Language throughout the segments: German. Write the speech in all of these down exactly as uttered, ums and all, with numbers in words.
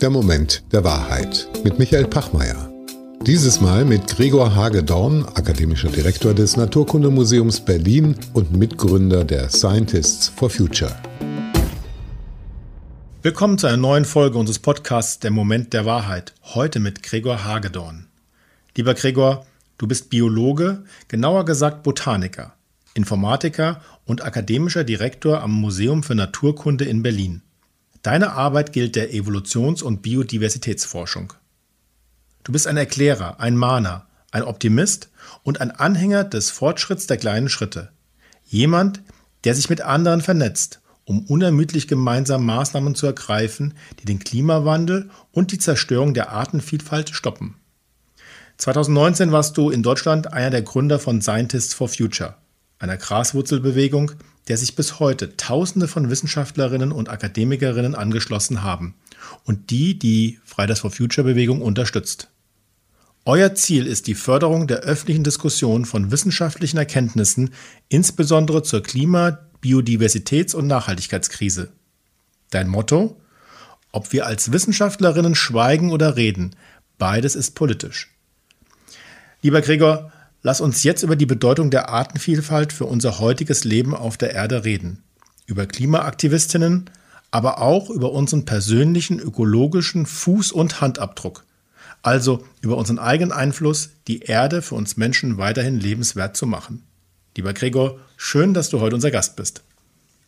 Der Moment der Wahrheit mit Michael Pachmeier. Dieses Mal mit Gregor Hagedorn, akademischer Direktor des Naturkundemuseums Berlin und Mitgründer der Scientists for Future. Willkommen zu einer neuen Folge unseres Podcasts Der Moment der Wahrheit, heute mit Gregor Hagedorn. Lieber Gregor, du bist Biologe, genauer gesagt Botaniker, Informatiker und akademischer Direktor am Museum für Naturkunde in Berlin. Deine Arbeit gilt der Evolutions- und Biodiversitätsforschung. Du bist ein Erklärer, ein Mahner, ein Optimist und ein Anhänger des Fortschritts der kleinen Schritte. Jemand, der sich mit anderen vernetzt, um unermüdlich gemeinsam Maßnahmen zu ergreifen, die den Klimawandel und die Zerstörung der Artenvielfalt stoppen. zwanzig neunzehn warst du in Deutschland einer der Gründer von Scientists for Future, einer Graswurzelbewegung, der sich bis heute Tausende von Wissenschaftlerinnen und Akademikerinnen angeschlossen haben und die die Fridays for Future Bewegung unterstützt. Euer Ziel ist die Förderung der öffentlichen Diskussion von wissenschaftlichen Erkenntnissen, insbesondere zur Klima-, Biodiversitäts- und Nachhaltigkeitskrise. Dein Motto? Ob wir als Wissenschaftlerinnen schweigen oder reden, beides ist politisch. Lieber Gregor, lass uns jetzt über die Bedeutung der Artenvielfalt für unser heutiges Leben auf der Erde reden. Über Klimaaktivistinnen, aber auch über unseren persönlichen ökologischen Fuß- und Handabdruck. Also über unseren eigenen Einfluss, die Erde für uns Menschen weiterhin lebenswert zu machen. Lieber Gregor, schön, dass du heute unser Gast bist.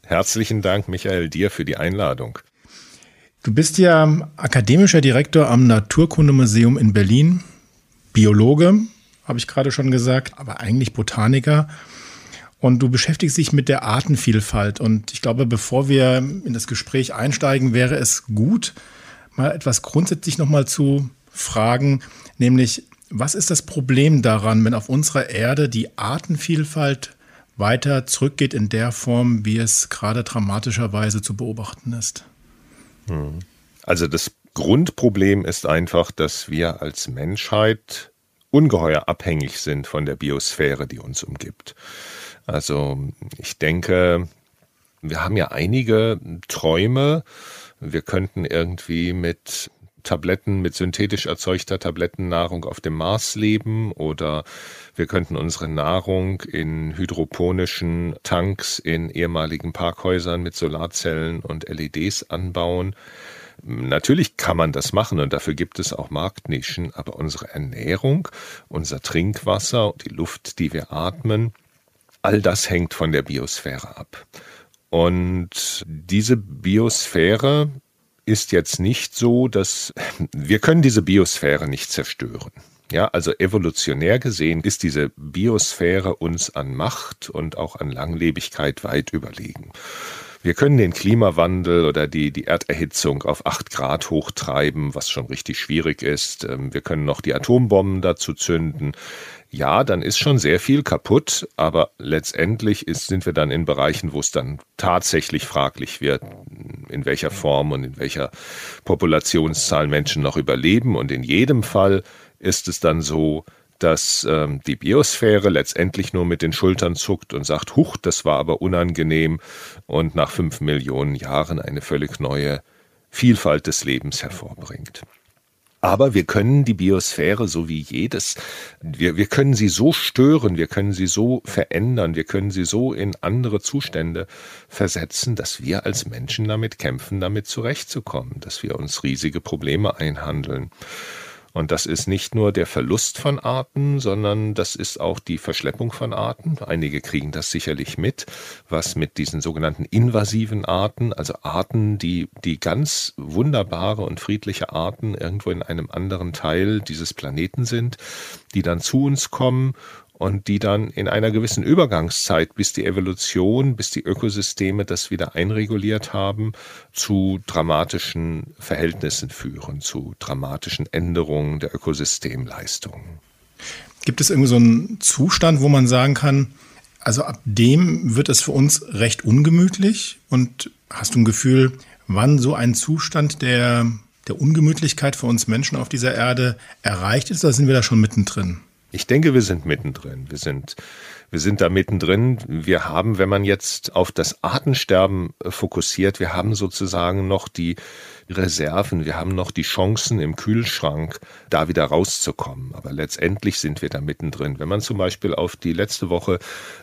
Herzlichen Dank, Michael, dir für die Einladung. Du bist ja akademischer Direktor am Naturkundemuseum in Berlin, Biologe, habe ich gerade schon gesagt, aber eigentlich Botaniker. Und du beschäftigst dich mit der Artenvielfalt. Und ich glaube, bevor wir in das Gespräch einsteigen, wäre es gut, mal etwas grundsätzlich nochmal zu fragen, nämlich: Was ist das Problem daran, wenn auf unserer Erde die Artenvielfalt weiter zurückgeht in der Form, wie es gerade dramatischerweise zu beobachten ist? Also das Grundproblem ist einfach, dass wir als Menschheit ungeheuer abhängig sind von der Biosphäre, die uns umgibt. Also ich denke, wir haben ja einige Träume, wir könnten irgendwie mit Tabletten, mit synthetisch erzeugter Tablettennahrung auf dem Mars leben, oder wir könnten unsere Nahrung in hydroponischen Tanks in ehemaligen Parkhäusern mit Solarzellen und L E Ds anbauen. Natürlich kann man das machen und dafür gibt es auch Marktnischen, aber unsere Ernährung, unser Trinkwasser, die Luft, die wir atmen, all das hängt von der Biosphäre ab. Und diese Biosphäre ist jetzt nicht so, dass wir können diese Biosphäre nicht zerstören. Ja, also evolutionär gesehen ist diese Biosphäre uns an Macht und auch an Langlebigkeit weit überlegen. Wir können den Klimawandel oder die, die Erderhitzung auf acht Grad hochtreiben, was schon richtig schwierig ist. Wir können noch die Atombomben dazu zünden. Ja, dann ist schon sehr viel kaputt, aber letztendlich ist, sind wir dann in Bereichen, wo es dann tatsächlich fraglich wird, in welcher Form und in welcher Populationszahl Menschen noch überleben. Und in jedem Fall ist es dann so, dass ähm, die Biosphäre letztendlich nur mit den Schultern zuckt und sagt, huch, das war aber unangenehm, und nach fünf Millionen Jahren eine völlig neue Vielfalt des Lebens hervorbringt. Aber wir können die Biosphäre, so wie jedes, wir, wir können sie so stören, wir können sie so verändern, wir können sie so in andere Zustände versetzen, dass wir als Menschen damit kämpfen, damit zurechtzukommen, dass wir uns riesige Probleme einhandeln. Und das ist nicht nur der Verlust von Arten, sondern das ist auch die Verschleppung von Arten. Einige kriegen das sicherlich mit, was mit diesen sogenannten invasiven Arten, also Arten, die, die ganz wunderbare und friedliche Arten irgendwo in einem anderen Teil dieses Planeten sind, die dann zu uns kommen und die dann in einer gewissen Übergangszeit, bis die Evolution, bis die Ökosysteme das wieder einreguliert haben, zu dramatischen Verhältnissen führen, zu dramatischen Änderungen der Ökosystemleistungen. Gibt es irgendwie so einen Zustand, wo man sagen kann, also ab dem wird es für uns recht ungemütlich? Und hast du ein Gefühl, wann so ein Zustand der, der Ungemütlichkeit für uns Menschen auf dieser Erde erreicht ist, oder sind wir da schon mittendrin? Ich denke, wir sind mittendrin. Wir sind Wir sind da mittendrin. Wir haben, wenn man jetzt auf das Artensterben fokussiert, wir haben sozusagen noch die Reserven, wir haben noch die Chancen im Kühlschrank, da wieder rauszukommen. Aber letztendlich sind wir da mittendrin. Wenn man zum Beispiel auf die letzte Woche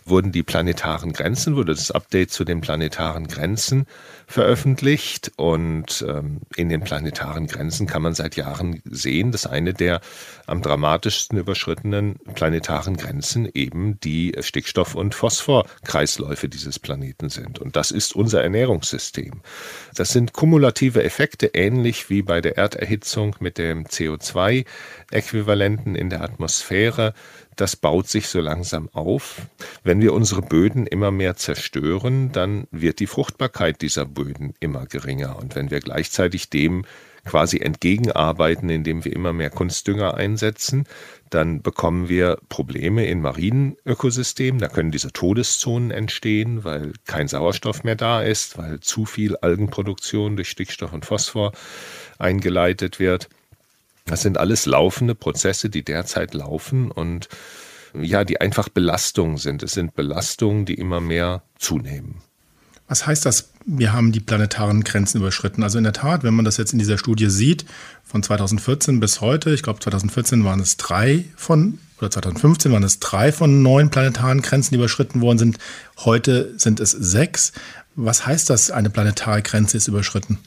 wurden die planetaren Grenzen, wurde das Update zu den planetaren Grenzen veröffentlicht. Und ähm, in den planetaren Grenzen kann man seit Jahren sehen, dass eine der am dramatischsten überschrittenen planetaren Grenzen eben die Stickstoff- und Phosphorkreisläufe dieses Planeten sind. Und das ist unser Ernährungssystem. Das sind kumulative Effekte, ähnlich wie bei der Erderhitzung mit dem C O zwei Äquivalenten in der Atmosphäre. Das baut sich so langsam auf. Wenn wir unsere Böden immer mehr zerstören, dann wird die Fruchtbarkeit dieser Böden immer geringer. Und wenn wir gleichzeitig dem quasi entgegenarbeiten, indem wir immer mehr Kunstdünger einsetzen, dann bekommen wir Probleme in marinen Ökosystemen. Da können diese Todeszonen entstehen, weil kein Sauerstoff mehr da ist, weil zu viel Algenproduktion durch Stickstoff und Phosphor eingeleitet wird. Das sind alles laufende Prozesse, die derzeit laufen und ja, die einfach Belastungen sind. Es sind Belastungen, die immer mehr zunehmen. Was heißt das, wir haben die planetaren Grenzen überschritten? Also in der Tat, wenn man das jetzt in dieser Studie sieht, von zweitausendvierzehn bis heute, ich glaube zweitausendvierzehn waren es drei von, oder zweitausendfünfzehn waren es drei von neun planetaren Grenzen, die überschritten worden sind. Heute sind es sechs. Was heißt das, eine planetare Grenze ist überschritten?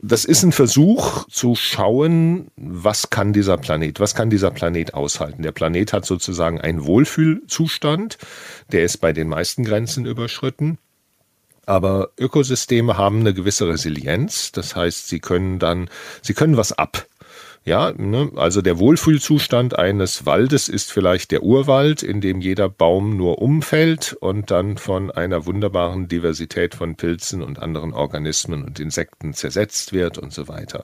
Das ist ein Versuch zu schauen, was kann dieser Planet, was kann dieser Planet aushalten. Der Planet hat sozusagen einen Wohlfühlzustand, der ist bei den meisten Grenzen überschritten. Aber Ökosysteme haben eine gewisse Resilienz, das heißt, sie können dann, sie können was ab. Ja, ne? Also der Wohlfühlzustand eines Waldes ist vielleicht der Urwald, in dem jeder Baum nur umfällt und dann von einer wunderbaren Diversität von Pilzen und anderen Organismen und Insekten zersetzt wird und so weiter.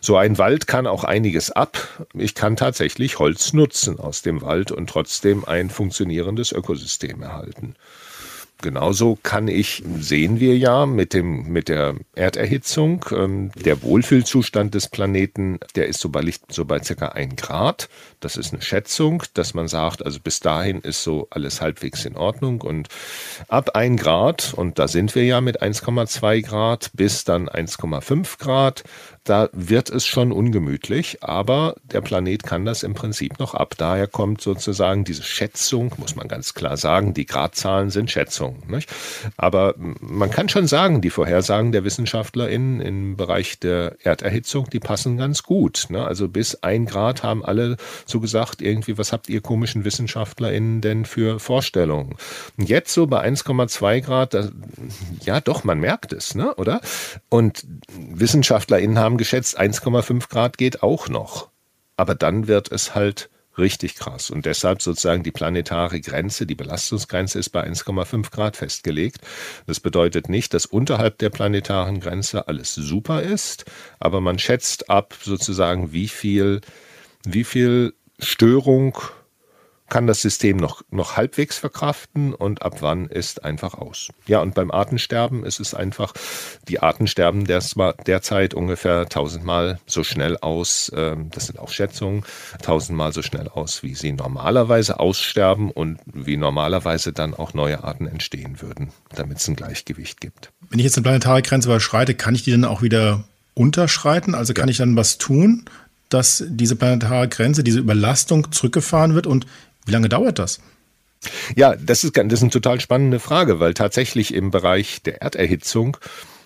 So ein Wald kann auch einiges ab. Ich kann tatsächlich Holz nutzen aus dem Wald und trotzdem ein funktionierendes Ökosystem erhalten. Genauso kann ich, sehen wir ja mit dem mit der Erderhitzung, ähm, der Wohlfühlzustand des Planeten, der ist so bei, so bei circa ein Grad. Das ist eine Schätzung, dass man sagt, also bis dahin ist so alles halbwegs in Ordnung. Und ab ein Grad, und da sind wir ja mit eins Komma zwei Grad bis dann eins Komma fünf Grad, da wird es schon ungemütlich, aber der Planet kann das im Prinzip noch ab. Daher kommt sozusagen diese Schätzung, muss man ganz klar sagen, die Gradzahlen sind Schätzungen, nicht? Aber man kann schon sagen, die Vorhersagen der WissenschaftlerInnen im Bereich der Erderhitzung, die passen ganz gut, ne? Also bis ein Grad haben alle so gesagt, irgendwie, was habt ihr komischen WissenschaftlerInnen denn für Vorstellungen? Und jetzt so bei eins Komma zwei Grad, das, ja doch, man merkt es, ne? Oder? Und WissenschaftlerInnen haben geschätzt, eins Komma fünf Grad geht auch noch. Aber dann wird es halt richtig krass. Und deshalb sozusagen die planetare Grenze, die Belastungsgrenze ist bei eins Komma fünf Grad festgelegt. Das bedeutet nicht, dass unterhalb der planetaren Grenze alles super ist, aber man schätzt ab sozusagen, wie viel, wie viel Störung kann das System noch, noch halbwegs verkraften und ab wann ist einfach aus. Ja, und beim Artensterben ist es einfach, die Arten sterben derzeit ungefähr tausendmal so schnell aus, das sind auch Schätzungen, tausendmal so schnell aus, wie sie normalerweise aussterben und wie normalerweise dann auch neue Arten entstehen würden, damit es ein Gleichgewicht gibt. Wenn ich jetzt eine planetare Grenze überschreite, kann ich die dann auch wieder unterschreiten? Also kann ich dann was tun, dass diese planetare Grenze, diese Überlastung zurückgefahren wird und wie lange dauert das? Ja, das ist, das ist eine total spannende Frage, weil tatsächlich im Bereich der Erderhitzung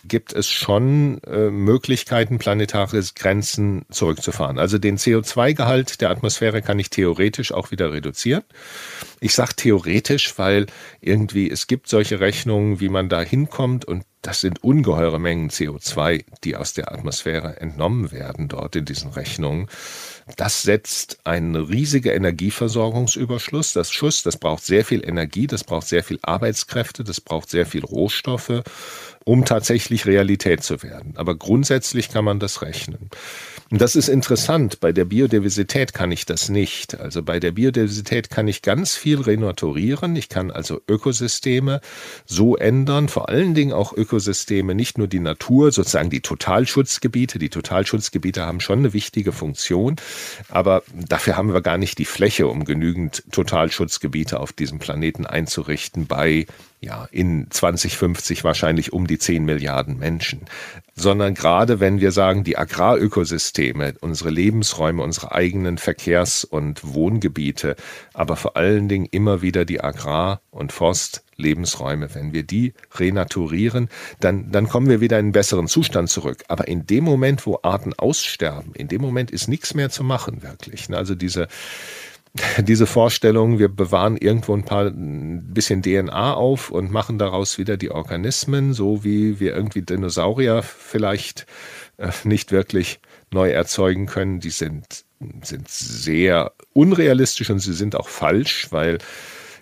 gibt es schon äh, Möglichkeiten, planetare Grenzen zurückzufahren. Also den C O zwei Gehalt der Atmosphäre kann ich theoretisch auch wieder reduzieren. Ich sage theoretisch, weil irgendwie es gibt solche Rechnungen, wie man da hinkommt und das sind ungeheure Mengen C O zwei, die aus der Atmosphäre entnommen werden dort in diesen Rechnungen. Das setzt einen riesigen Energieversorgungsüberschuss. Das Schuss, das braucht sehr viel Energie, das braucht sehr viel Arbeitskräfte, das braucht sehr viel Rohstoffe um tatsächlich Realität zu werden. Aber grundsätzlich kann man das rechnen. Und das ist interessant. Bei der Biodiversität kann ich das nicht. Also bei der Biodiversität kann ich ganz viel renaturieren. Ich kann also Ökosysteme so ändern, vor allen Dingen auch Ökosysteme, nicht nur die Natur, sozusagen die Totalschutzgebiete. Die Totalschutzgebiete haben schon eine wichtige Funktion, aber dafür haben wir gar nicht die Fläche, um genügend Totalschutzgebiete auf diesem Planeten einzurichten bei ja, in zwanzig fünfzig wahrscheinlich um die zehn Milliarden Menschen, sondern gerade wenn wir sagen, die Agrarökosysteme, unsere Lebensräume, unsere eigenen Verkehrs- und Wohngebiete, aber vor allen Dingen immer wieder die Agrar- und Forstlebensräume, wenn wir die renaturieren, dann, dann kommen wir wieder in einen besseren Zustand zurück. Aber in dem Moment, wo Arten aussterben, in dem Moment ist nichts mehr zu machen, wirklich. Also diese... Diese Vorstellung, wir bewahren irgendwo ein paar ein bisschen D N A auf und machen daraus wieder die Organismen, so wie wir irgendwie Dinosaurier vielleicht äh, nicht wirklich neu erzeugen können. Die sind, sind sehr unrealistisch und sie sind auch falsch, weil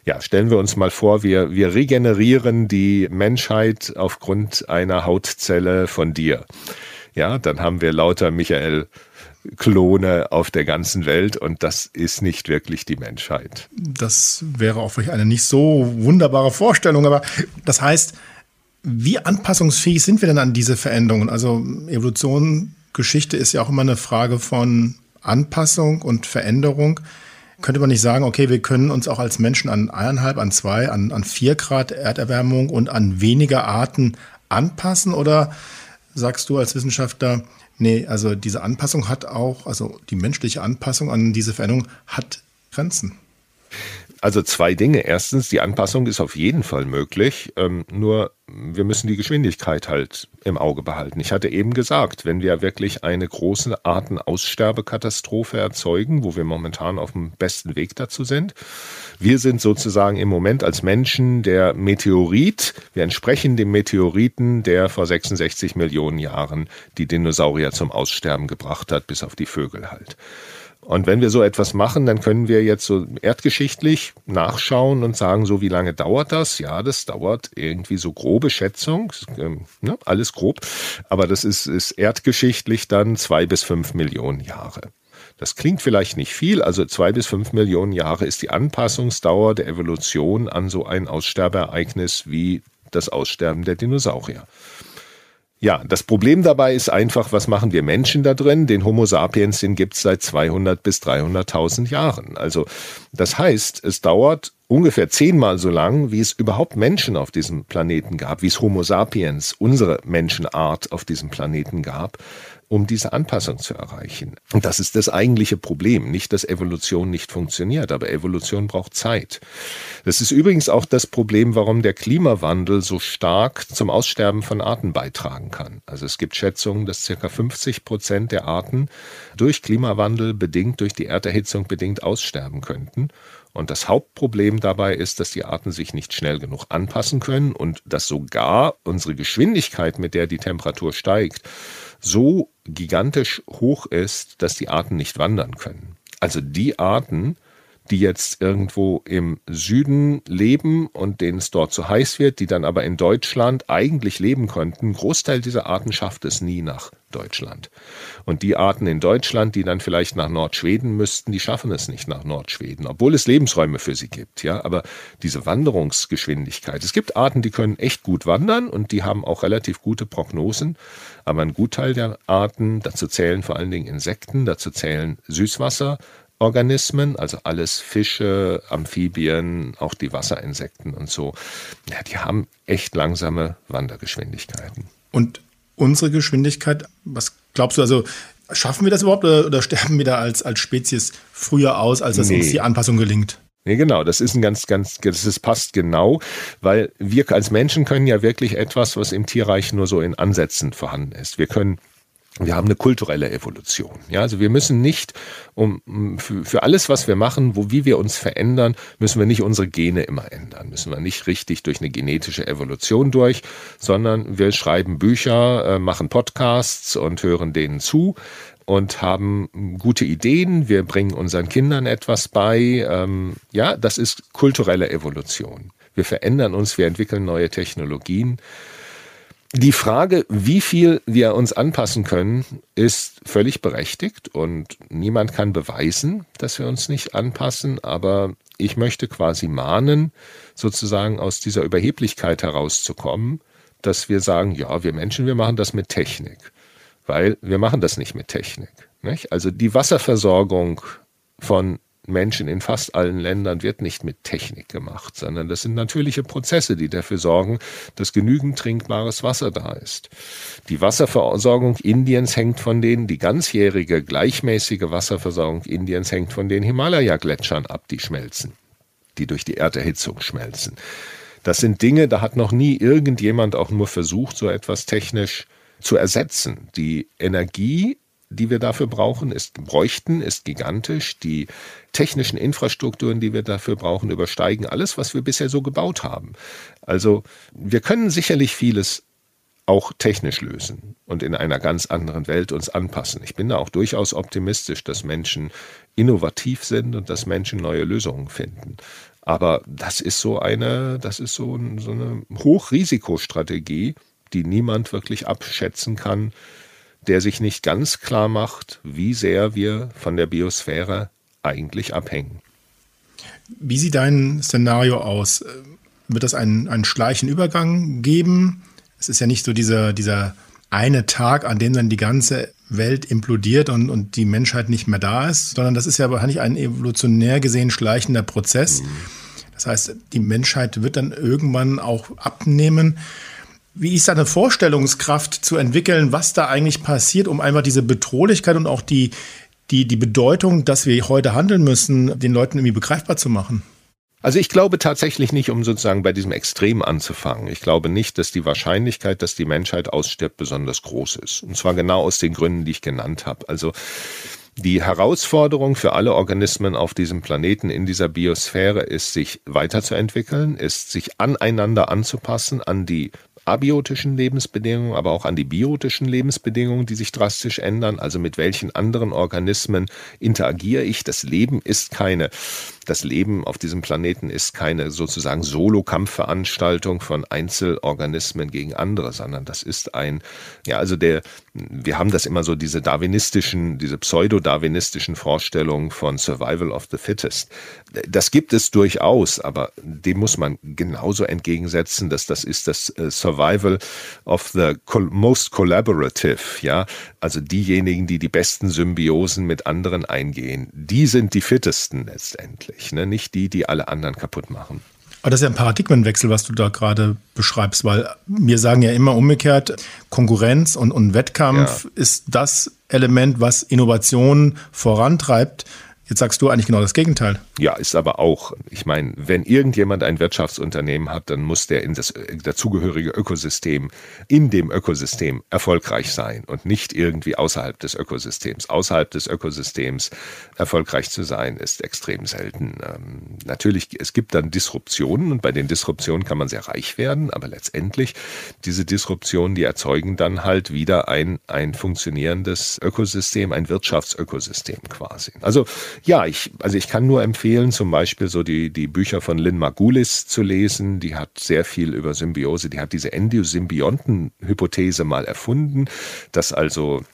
ja, stellen wir uns mal vor, wir, wir regenerieren die Menschheit aufgrund einer Hautzelle von dir. Ja, dann haben wir lauter Michael Klone auf der ganzen Welt und das ist nicht wirklich die Menschheit. Das wäre auch vielleicht eine nicht so wunderbare Vorstellung, aber das heißt, wie anpassungsfähig sind wir denn an diese Veränderungen? Also Evolution, Geschichte ist ja auch immer eine Frage von Anpassung und Veränderung. Könnte man nicht sagen, okay, wir können uns auch als Menschen an eineinhalb, an zwei, an, an vier Grad Erderwärmung und an weniger Arten anpassen? Oder sagst du als Wissenschaftler, nee, also diese Anpassung hat auch, also die menschliche Anpassung an diese Veränderung hat Grenzen. Also zwei Dinge. Erstens, die Anpassung ist auf jeden Fall möglich, ähm, nur wir müssen die Geschwindigkeit halt im Auge behalten. Ich hatte eben gesagt, wenn wir wirklich eine große Artenaussterbekatastrophe erzeugen, wo wir momentan auf dem besten Weg dazu sind, wir sind sozusagen im Moment als Menschen der Meteorit, wir entsprechen dem Meteoriten, der vor sechsundsechzig Millionen Jahren die Dinosaurier zum Aussterben gebracht hat, bis auf die Vögel halt. Und wenn wir so etwas machen, dann können wir jetzt so erdgeschichtlich nachschauen und sagen, so wie lange dauert das? Ja, das dauert irgendwie so grobe Schätzung, ähm, ne, alles grob, aber das ist, ist erdgeschichtlich dann zwei bis fünf Millionen Jahre. Das klingt vielleicht nicht viel, also zwei bis fünf Millionen Jahre ist die Anpassungsdauer der Evolution an so ein Aussterbeereignis wie das Aussterben der Dinosaurier. Ja, das Problem dabei ist einfach, was machen wir Menschen da drin? Den Homo sapiens, den gibt's seit zweihundert bis dreihunderttausend Jahren. Also das heißt, es dauert ungefähr zehnmal so lang, wie es überhaupt Menschen auf diesem Planeten gab, wie es Homo sapiens, unsere Menschenart auf diesem Planeten gab, um diese Anpassung zu erreichen. Und das ist das eigentliche Problem. Nicht, dass Evolution nicht funktioniert, aber Evolution braucht Zeit. Das ist übrigens auch das Problem, warum der Klimawandel so stark zum Aussterben von Arten beitragen kann. Also es gibt Schätzungen, dass ca. fünfzig Prozent der Arten durch Klimawandel bedingt, durch die Erderhitzung bedingt aussterben könnten. Und das Hauptproblem dabei ist, dass die Arten sich nicht schnell genug anpassen können und dass sogar unsere Geschwindigkeit, mit der die Temperatur steigt, so gigantisch hoch ist, dass die Arten nicht wandern können. Also die Arten, die jetzt irgendwo im Süden leben und denen es dort zu heiß wird, die dann aber in Deutschland eigentlich leben könnten, ein Großteil dieser Arten schafft es nie nach Deutschland. Und die Arten in Deutschland, die dann vielleicht nach Nordschweden müssten, die schaffen es nicht nach Nordschweden, obwohl es Lebensräume für sie gibt. Ja, aber diese Wanderungsgeschwindigkeit. Es gibt Arten, die können echt gut wandern und die haben auch relativ gute Prognosen. Aber ein Gutteil der Arten, dazu zählen vor allen Dingen Insekten, dazu zählen Süßwasser, Organismen, also alles Fische, Amphibien, auch die Wasserinsekten und so, ja, die haben echt langsame Wandergeschwindigkeiten. Und unsere Geschwindigkeit, was glaubst du, also schaffen wir das überhaupt oder, oder sterben wir da als, als Spezies früher aus, als dass nee. uns die Anpassung gelingt? Nee, genau, das ist ein ganz, ganz, das passt genau, weil wir als Menschen können ja wirklich etwas, was im Tierreich nur so in Ansätzen vorhanden ist. Wir können Wir haben eine kulturelle Evolution. Ja, also wir müssen nicht, um für, für alles, was wir machen, wo wie wir uns verändern, müssen wir nicht unsere Gene immer ändern. Müssen wir nicht richtig durch eine genetische Evolution durch, sondern wir schreiben Bücher, machen Podcasts und hören denen zu und haben gute Ideen. Wir bringen unseren Kindern etwas bei. Ja, das ist kulturelle Evolution. Wir verändern uns, wir entwickeln neue Technologien. Die Frage, wie viel wir uns anpassen können, ist völlig berechtigt und niemand kann beweisen, dass wir uns nicht anpassen, aber ich möchte quasi mahnen, sozusagen aus dieser Überheblichkeit herauszukommen, dass wir sagen, ja, wir Menschen, wir machen das mit Technik, weil wir machen das nicht mit Technik, nicht? Also die Wasserversorgung von Menschen in fast allen Ländern wird nicht mit Technik gemacht, sondern das sind natürliche Prozesse, die dafür sorgen, dass genügend trinkbares Wasser da ist. Die Wasserversorgung Indiens hängt von denen, die ganzjährige, gleichmäßige Wasserversorgung Indiens hängt von den Himalaya-Gletschern ab, die schmelzen, die durch die Erderhitzung schmelzen. Das sind Dinge, da hat noch nie irgendjemand auch nur versucht, so etwas technisch zu ersetzen. Die Energie, die wir dafür brauchen, ist, bräuchten, ist gigantisch. Die technischen Infrastrukturen, die wir dafür brauchen, übersteigen alles, was wir bisher so gebaut haben. Also wir können sicherlich vieles auch technisch lösen und in einer ganz anderen Welt uns anpassen. Ich bin da auch durchaus optimistisch, dass Menschen innovativ sind und dass Menschen neue Lösungen finden. Aber das ist so eine, das ist so, ein, so eine Hochrisikostrategie, die niemand wirklich abschätzen kann, der sich nicht ganz klar macht, wie sehr wir von der Biosphäre eigentlich abhängen. Wie sieht dein Szenario aus? Wird es einen, einen schleichenden Übergang geben? Es ist ja nicht so dieser, dieser eine Tag, an dem dann die ganze Welt implodiert und, und die Menschheit nicht mehr da ist, sondern das ist ja wahrscheinlich ein evolutionär gesehen schleichender Prozess. Mhm. Das heißt, die Menschheit wird dann irgendwann auch abnehmen. Wie ist da eine Vorstellungskraft zu entwickeln, was da eigentlich passiert, um einfach diese Bedrohlichkeit und auch die, die, die Bedeutung, dass wir heute handeln müssen, den Leuten irgendwie begreifbar zu machen? Also ich glaube tatsächlich nicht, um sozusagen bei diesem Extrem anzufangen. Ich glaube nicht, dass die Wahrscheinlichkeit, dass die Menschheit ausstirbt, besonders groß ist. Und zwar genau aus den Gründen, die ich genannt habe. Also die Herausforderung für alle Organismen auf diesem Planeten, in dieser Biosphäre, ist, sich weiterzuentwickeln, ist, sich aneinander anzupassen, an die abiotischen Lebensbedingungen, aber auch an die biotischen Lebensbedingungen, die sich drastisch ändern. Also mit welchen anderen Organismen interagiere ich? Das Leben ist keine, das Leben auf diesem Planeten ist keine sozusagen Solo-Kampfveranstaltung von Einzelorganismen gegen andere, sondern das ist ein, ja, also der, wir haben das immer so, diese darwinistischen, diese pseudo-darwinistischen Vorstellungen von Survival of the Fittest. Das gibt es durchaus, aber dem muss man genauso entgegensetzen, dass das ist das Survival Survival of the most collaborative, ja, also diejenigen, die die besten Symbiosen mit anderen eingehen, die sind die fittesten letztendlich, ne? Nicht die, die alle anderen kaputt machen. Aber das ist ja ein Paradigmenwechsel, was du da gerade beschreibst, weil wir sagen ja immer umgekehrt, Konkurrenz und, und Wettkampf, ja, ist das Element, was Innovation vorantreibt. Jetzt sagst du eigentlich genau das Gegenteil. Ja, ist aber auch, ich meine, wenn irgendjemand ein Wirtschaftsunternehmen hat, dann muss der in das dazugehörige Ökosystem, in dem Ökosystem erfolgreich sein und nicht irgendwie außerhalb des Ökosystems. Außerhalb des Ökosystems erfolgreich zu sein, ist extrem selten. Ähm, natürlich, es gibt dann Disruptionen und bei den Disruptionen kann man sehr reich werden, aber letztendlich diese Disruptionen, die erzeugen dann halt wieder ein, ein funktionierendes Ökosystem, ein Wirtschaftsökosystem quasi. Also Ja, ich, also ich kann nur empfehlen, zum Beispiel so die, die Bücher von Lynn Margulis zu lesen. Die hat sehr viel über Symbiose, die hat diese Endosymbionten-Hypothese mal erfunden, dass also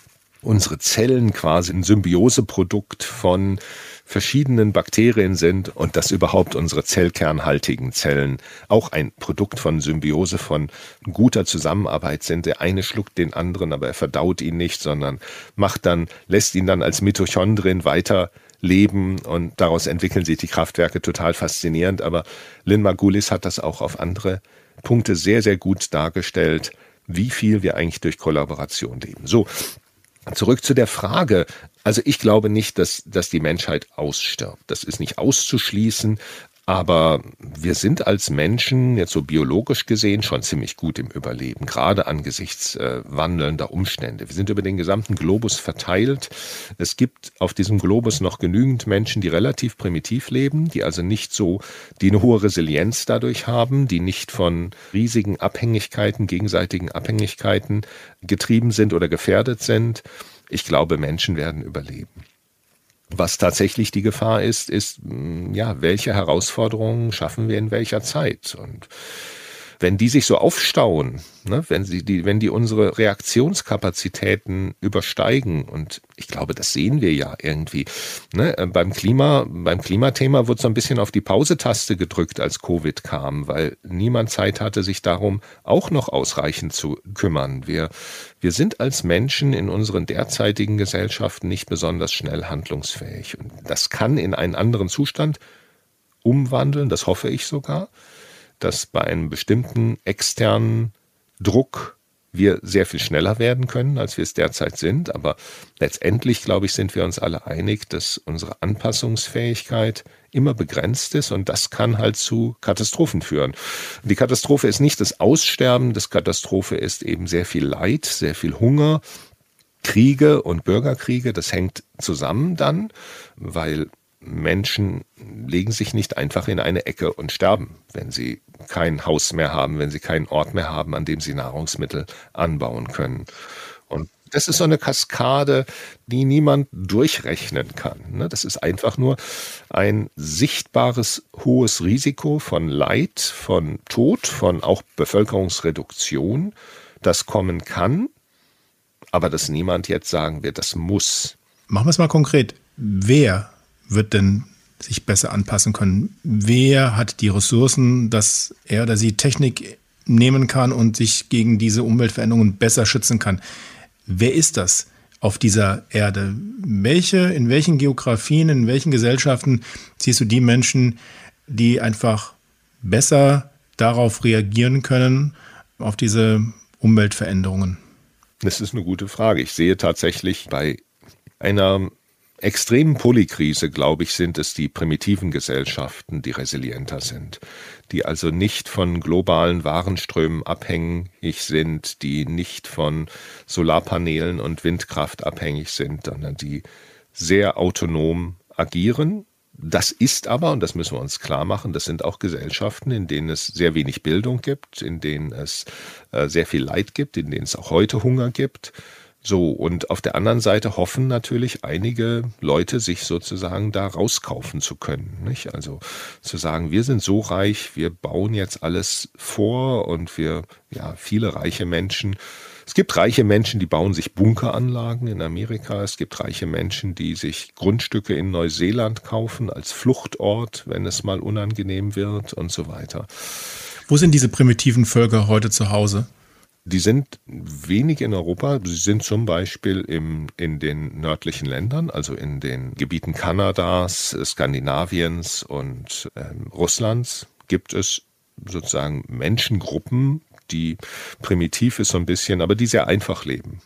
unsere Zellen quasi ein Symbioseprodukt von verschiedenen Bakterien sind und dass überhaupt unsere zellkernhaltigen Zellen auch ein Produkt von Symbiose, von guter Zusammenarbeit sind. Der eine schluckt den anderen, aber er verdaut ihn nicht, sondern macht dann, lässt ihn dann als Mitochondrien weiter leben und daraus entwickeln sich die Kraftwerke, total faszinierend. Aber Lynn Margulis hat das auch auf andere Punkte sehr, sehr gut dargestellt, wie viel wir eigentlich durch Kollaboration leben. So, zurück zu der Frage. Also ich glaube nicht, dass, dass die Menschheit ausstirbt. Das ist nicht auszuschließen. Aber wir sind als Menschen jetzt so biologisch gesehen schon ziemlich gut im Überleben, gerade angesichts äh, wandelnder Umstände. Wir sind über den gesamten Globus verteilt. Es gibt auf diesem Globus noch genügend Menschen, die relativ primitiv leben, die also nicht so, die eine hohe Resilienz dadurch haben, die nicht von riesigen Abhängigkeiten, gegenseitigen Abhängigkeiten getrieben sind oder gefährdet sind. Ich glaube, Menschen werden überleben. Was tatsächlich die Gefahr ist, ist, ja, welche Herausforderungen schaffen wir in welcher Zeit? Und wenn die sich so aufstauen, ne, wenn sie die, wenn die unsere Reaktionskapazitäten übersteigen, und ich glaube, das sehen wir ja irgendwie, ne, beim Klima, beim Klimathema wurde so ein bisschen auf die Pausetaste gedrückt, als Covid kam, weil niemand Zeit hatte, sich darum auch noch ausreichend zu kümmern. Wir, wir sind als Menschen in unseren derzeitigen Gesellschaften nicht besonders schnell handlungsfähig, und das kann in einen anderen Zustand umwandeln, das hoffe ich sogar, dass bei einem bestimmten externen Druck wir sehr viel schneller werden können, als wir es derzeit sind. Aber letztendlich, glaube ich, sind wir uns alle einig, dass unsere Anpassungsfähigkeit immer begrenzt ist, und das kann halt zu Katastrophen führen. Die Katastrophe ist nicht das Aussterben, das Katastrophe ist eben sehr viel Leid, sehr viel Hunger, Kriege und Bürgerkriege, das hängt zusammen dann, weil Menschen legen sich nicht einfach in eine Ecke und sterben, wenn sie kein Haus mehr haben, wenn sie keinen Ort mehr haben, an dem sie Nahrungsmittel anbauen können. Und das ist so eine Kaskade, die niemand durchrechnen kann. Das ist einfach nur ein sichtbares, hohes Risiko von Leid, von Tod, von auch Bevölkerungsreduktion, das kommen kann, aber dass niemand jetzt sagen wird, das muss. Machen wir es mal konkret. Wer wird denn sich besser anpassen können? Wer hat die Ressourcen, dass er oder sie Technik nehmen kann und sich gegen diese Umweltveränderungen besser schützen kann? Wer ist das auf dieser Erde? Welche, in welchen Geografien, in welchen Gesellschaften siehst du die Menschen, die einfach besser darauf reagieren können, auf diese Umweltveränderungen? Das ist eine gute Frage. Ich sehe tatsächlich bei einer extremen Polykrise, glaube ich, sind es die primitiven Gesellschaften, die resilienter sind, die also nicht von globalen Warenströmen abhängig sind, die nicht von Solarpanelen und Windkraft abhängig sind, sondern die sehr autonom agieren. Das ist aber, und das müssen wir uns klar machen, das sind auch Gesellschaften, in denen es sehr wenig Bildung gibt, in denen es äh, sehr viel Leid gibt, in denen es auch heute Hunger gibt. So, und auf der anderen Seite hoffen natürlich einige Leute, sich sozusagen da rauskaufen zu können, nicht? Also zu sagen, wir sind so reich, wir bauen jetzt alles vor, und wir, ja, viele reiche Menschen. Es gibt reiche Menschen, die bauen sich Bunkeranlagen in Amerika. Es gibt reiche Menschen, die sich Grundstücke in Neuseeland kaufen als Fluchtort, wenn es mal unangenehm wird und so weiter. Wo sind diese primitiven Völker heute zu Hause? Die sind wenig in Europa. Sie sind zum Beispiel im, in den nördlichen Ländern, also in den Gebieten Kanadas, Skandinaviens und äh, Russlands, gibt es sozusagen Menschengruppen, die primitiv ist so ein bisschen, aber die sehr einfach leben.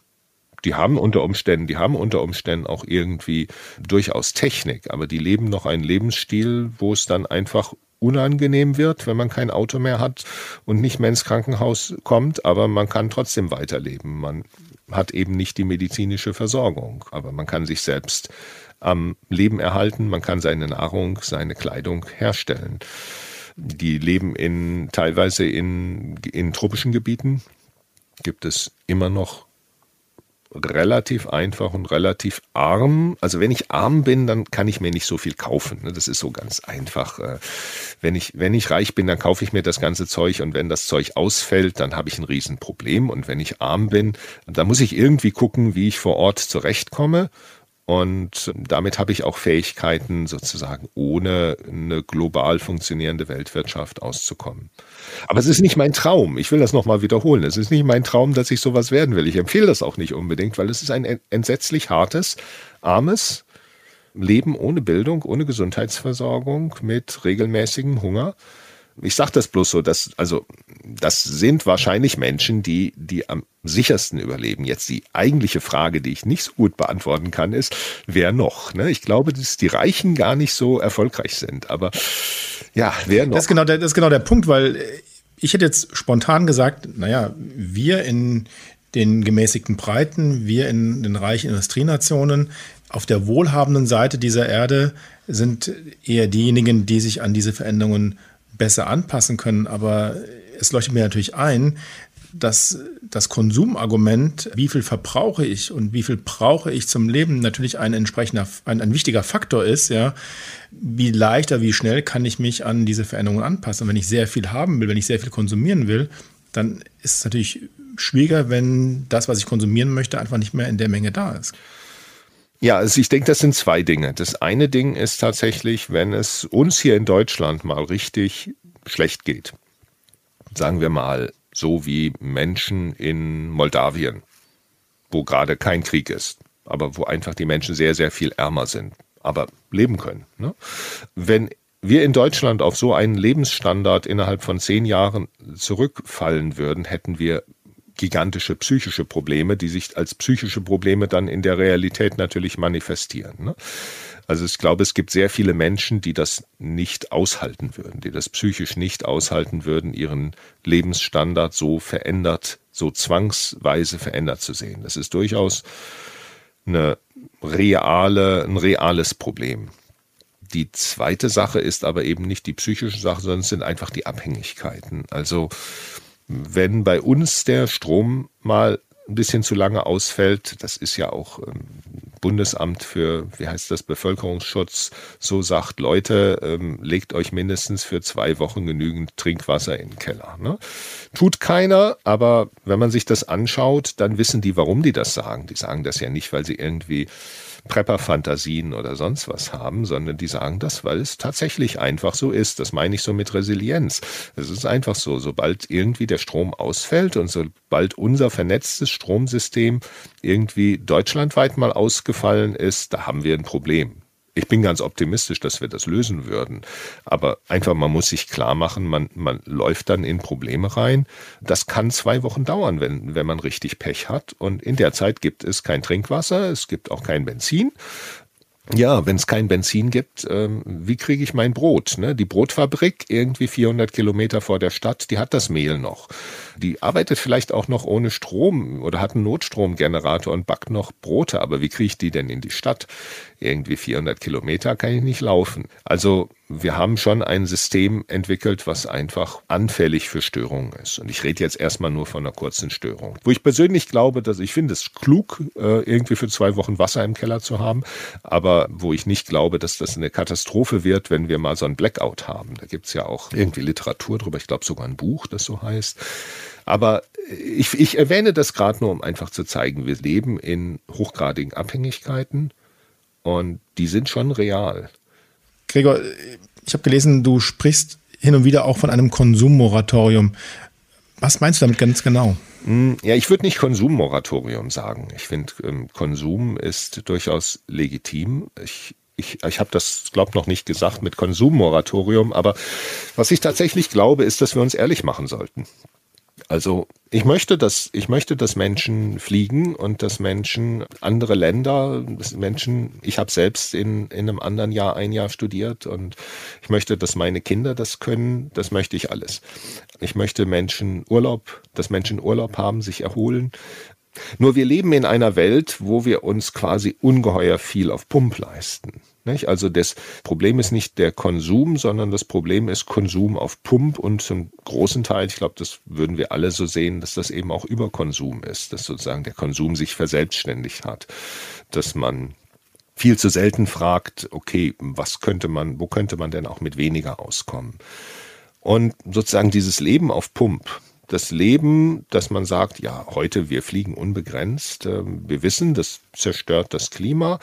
Die haben unter Umständen, die haben unter Umständen auch irgendwie durchaus Technik, aber die leben noch einen Lebensstil, wo es dann einfach unangenehm wird, wenn man kein Auto mehr hat und nicht mehr ins Krankenhaus kommt, aber man kann trotzdem weiterleben. Man hat eben nicht die medizinische Versorgung, aber man kann sich selbst am Leben erhalten, man kann seine Nahrung, seine Kleidung herstellen. Die leben in teilweise in, in tropischen Gebieten, gibt es immer noch relativ einfach und relativ arm. Also wenn ich arm bin, dann kann ich mir nicht so viel kaufen. Das ist so ganz einfach. Wenn ich, wenn ich reich bin, dann kaufe ich mir das ganze Zeug, und wenn das Zeug ausfällt, dann habe ich ein Riesenproblem. Und wenn ich arm bin, dann muss ich irgendwie gucken, wie ich vor Ort zurechtkomme. Und damit habe ich auch Fähigkeiten, sozusagen ohne eine global funktionierende Weltwirtschaft auszukommen. Aber es ist nicht mein Traum. Ich will das nochmal wiederholen. Es ist nicht mein Traum, dass ich sowas werden will. Ich empfehle das auch nicht unbedingt, weil es ist ein entsetzlich hartes, armes Leben ohne Bildung, ohne Gesundheitsversorgung, mit regelmäßigem Hunger. Ich sage das bloß so, dass, also, das sind wahrscheinlich Menschen, die, die am sichersten überleben. Jetzt die eigentliche Frage, die ich nicht so gut beantworten kann, ist, wer noch? Ne? Ich glaube, dass die Reichen gar nicht so erfolgreich sind. Aber ja, wer noch? Das ist genau der, das ist genau der Punkt, weil ich hätte jetzt spontan gesagt, naja, wir in den gemäßigten Breiten, wir in den reichen Industrienationen, auf der wohlhabenden Seite dieser Erde sind eher diejenigen, die sich an diese Veränderungen besser anpassen können, aber es leuchtet mir natürlich ein, dass das Konsumargument, wie viel verbrauche ich und wie viel brauche ich zum Leben, natürlich ein entsprechender, ein, ein wichtiger Faktor ist, ja, wie leichter, wie schnell kann ich mich an diese Veränderungen anpassen. Und wenn ich sehr viel haben will, wenn ich sehr viel konsumieren will, dann ist es natürlich schwieriger, wenn das, was ich konsumieren möchte, einfach nicht mehr in der Menge da ist. Ja, also ich denke, das sind zwei Dinge. Das eine Ding ist tatsächlich, wenn es uns hier in Deutschland mal richtig schlecht geht, sagen wir mal, so wie Menschen in Moldawien, wo gerade kein Krieg ist, aber wo einfach die Menschen sehr, sehr viel ärmer sind, aber leben können, ne? Wenn wir in Deutschland auf so einen Lebensstandard innerhalb von zehn Jahren zurückfallen würden, hätten wir gigantische psychische Probleme, die sich als psychische Probleme dann in der Realität natürlich manifestieren, ne? Also ich glaube, es gibt sehr viele Menschen, die das nicht aushalten würden, die das psychisch nicht aushalten würden, ihren Lebensstandard so verändert, so zwangsweise verändert zu sehen. Das ist durchaus eine reale, ein reales Problem. Die zweite Sache ist aber eben nicht die psychische Sache, sondern es sind einfach die Abhängigkeiten. Also wenn bei uns der Strom mal ein bisschen zu lange ausfällt, das ist ja auch ähm, Bundesamt für, wie heißt das, Bevölkerungsschutz, so sagt, Leute, ähm, legt euch mindestens für zwei Wochen genügend Trinkwasser in den Keller, ne? Tut keiner, aber wenn man sich das anschaut, dann wissen die, warum die das sagen. Die sagen das ja nicht, weil sie irgendwie Prepper-Fantasien oder sonst was haben, sondern die sagen das, weil es tatsächlich einfach so ist. Das meine ich so mit Resilienz. Es ist einfach so, sobald irgendwie der Strom ausfällt und sobald unser vernetztes Stromsystem irgendwie deutschlandweit mal ausgefallen ist, da haben wir ein Problem. Ich bin ganz optimistisch, dass wir das lösen würden. Aber einfach, man muss sich klar machen, man, man läuft dann in Probleme rein. Das kann zwei Wochen dauern, wenn, wenn man richtig Pech hat. Und in der Zeit gibt es kein Trinkwasser, es gibt auch kein Benzin. Ja, wenn es kein Benzin gibt, ähm, wie kriege ich mein Brot, ne? Die Brotfabrik, irgendwie vierhundert Kilometer vor der Stadt, die hat das Mehl noch. Die arbeitet vielleicht auch noch ohne Strom oder hat einen Notstromgenerator und backt noch Brote. Aber wie kriege ich die denn in die Stadt? Irgendwie vierhundert Kilometer kann ich nicht laufen. Also wir haben schon ein System entwickelt, was einfach anfällig für Störungen ist. Und ich rede jetzt erstmal nur von einer kurzen Störung. Wo ich persönlich glaube, dass ich finde es klug, irgendwie für zwei Wochen Wasser im Keller zu haben. Aber wo ich nicht glaube, dass das eine Katastrophe wird, wenn wir mal so ein Blackout haben. Da gibt es ja auch irgendwie Literatur drüber. Ich glaube sogar ein Buch, das so heißt. Aber ich, ich erwähne das gerade nur, um einfach zu zeigen, wir leben in hochgradigen Abhängigkeiten. Und die sind schon real. Gregor, ich habe gelesen, du sprichst hin und wieder auch von einem Konsummoratorium. Was meinst du damit ganz genau? Ja, ich würde nicht Konsummoratorium sagen. Ich finde, Konsum ist durchaus legitim. Ich, ich, ich habe das, glaube ich, noch nicht gesagt mit Konsummoratorium. Aber was ich tatsächlich glaube, ist, dass wir uns ehrlich machen sollten. Also ich möchte, dass, ich möchte, dass Menschen fliegen und dass Menschen andere Länder, dass Menschen, ich habe selbst in, in einem anderen Jahr ein Jahr studiert und ich möchte, dass meine Kinder das können, das möchte ich alles. Ich möchte Menschen Urlaub, dass Menschen Urlaub haben, sich erholen. Nur wir leben in einer Welt, wo wir uns quasi ungeheuer viel auf Pump leisten, nicht? Also das Problem ist nicht der Konsum, sondern das Problem ist Konsum auf Pump und zum großen Teil, ich glaube, das würden wir alle so sehen, dass das eben auch Überkonsum ist, dass sozusagen der Konsum sich verselbstständigt hat, dass man viel zu selten fragt, okay, was könnte man, wo könnte man denn auch mit weniger auskommen? Und sozusagen dieses Leben auf Pump, das Leben, dass man sagt, ja, heute wir fliegen unbegrenzt, wir wissen, das zerstört das Klima,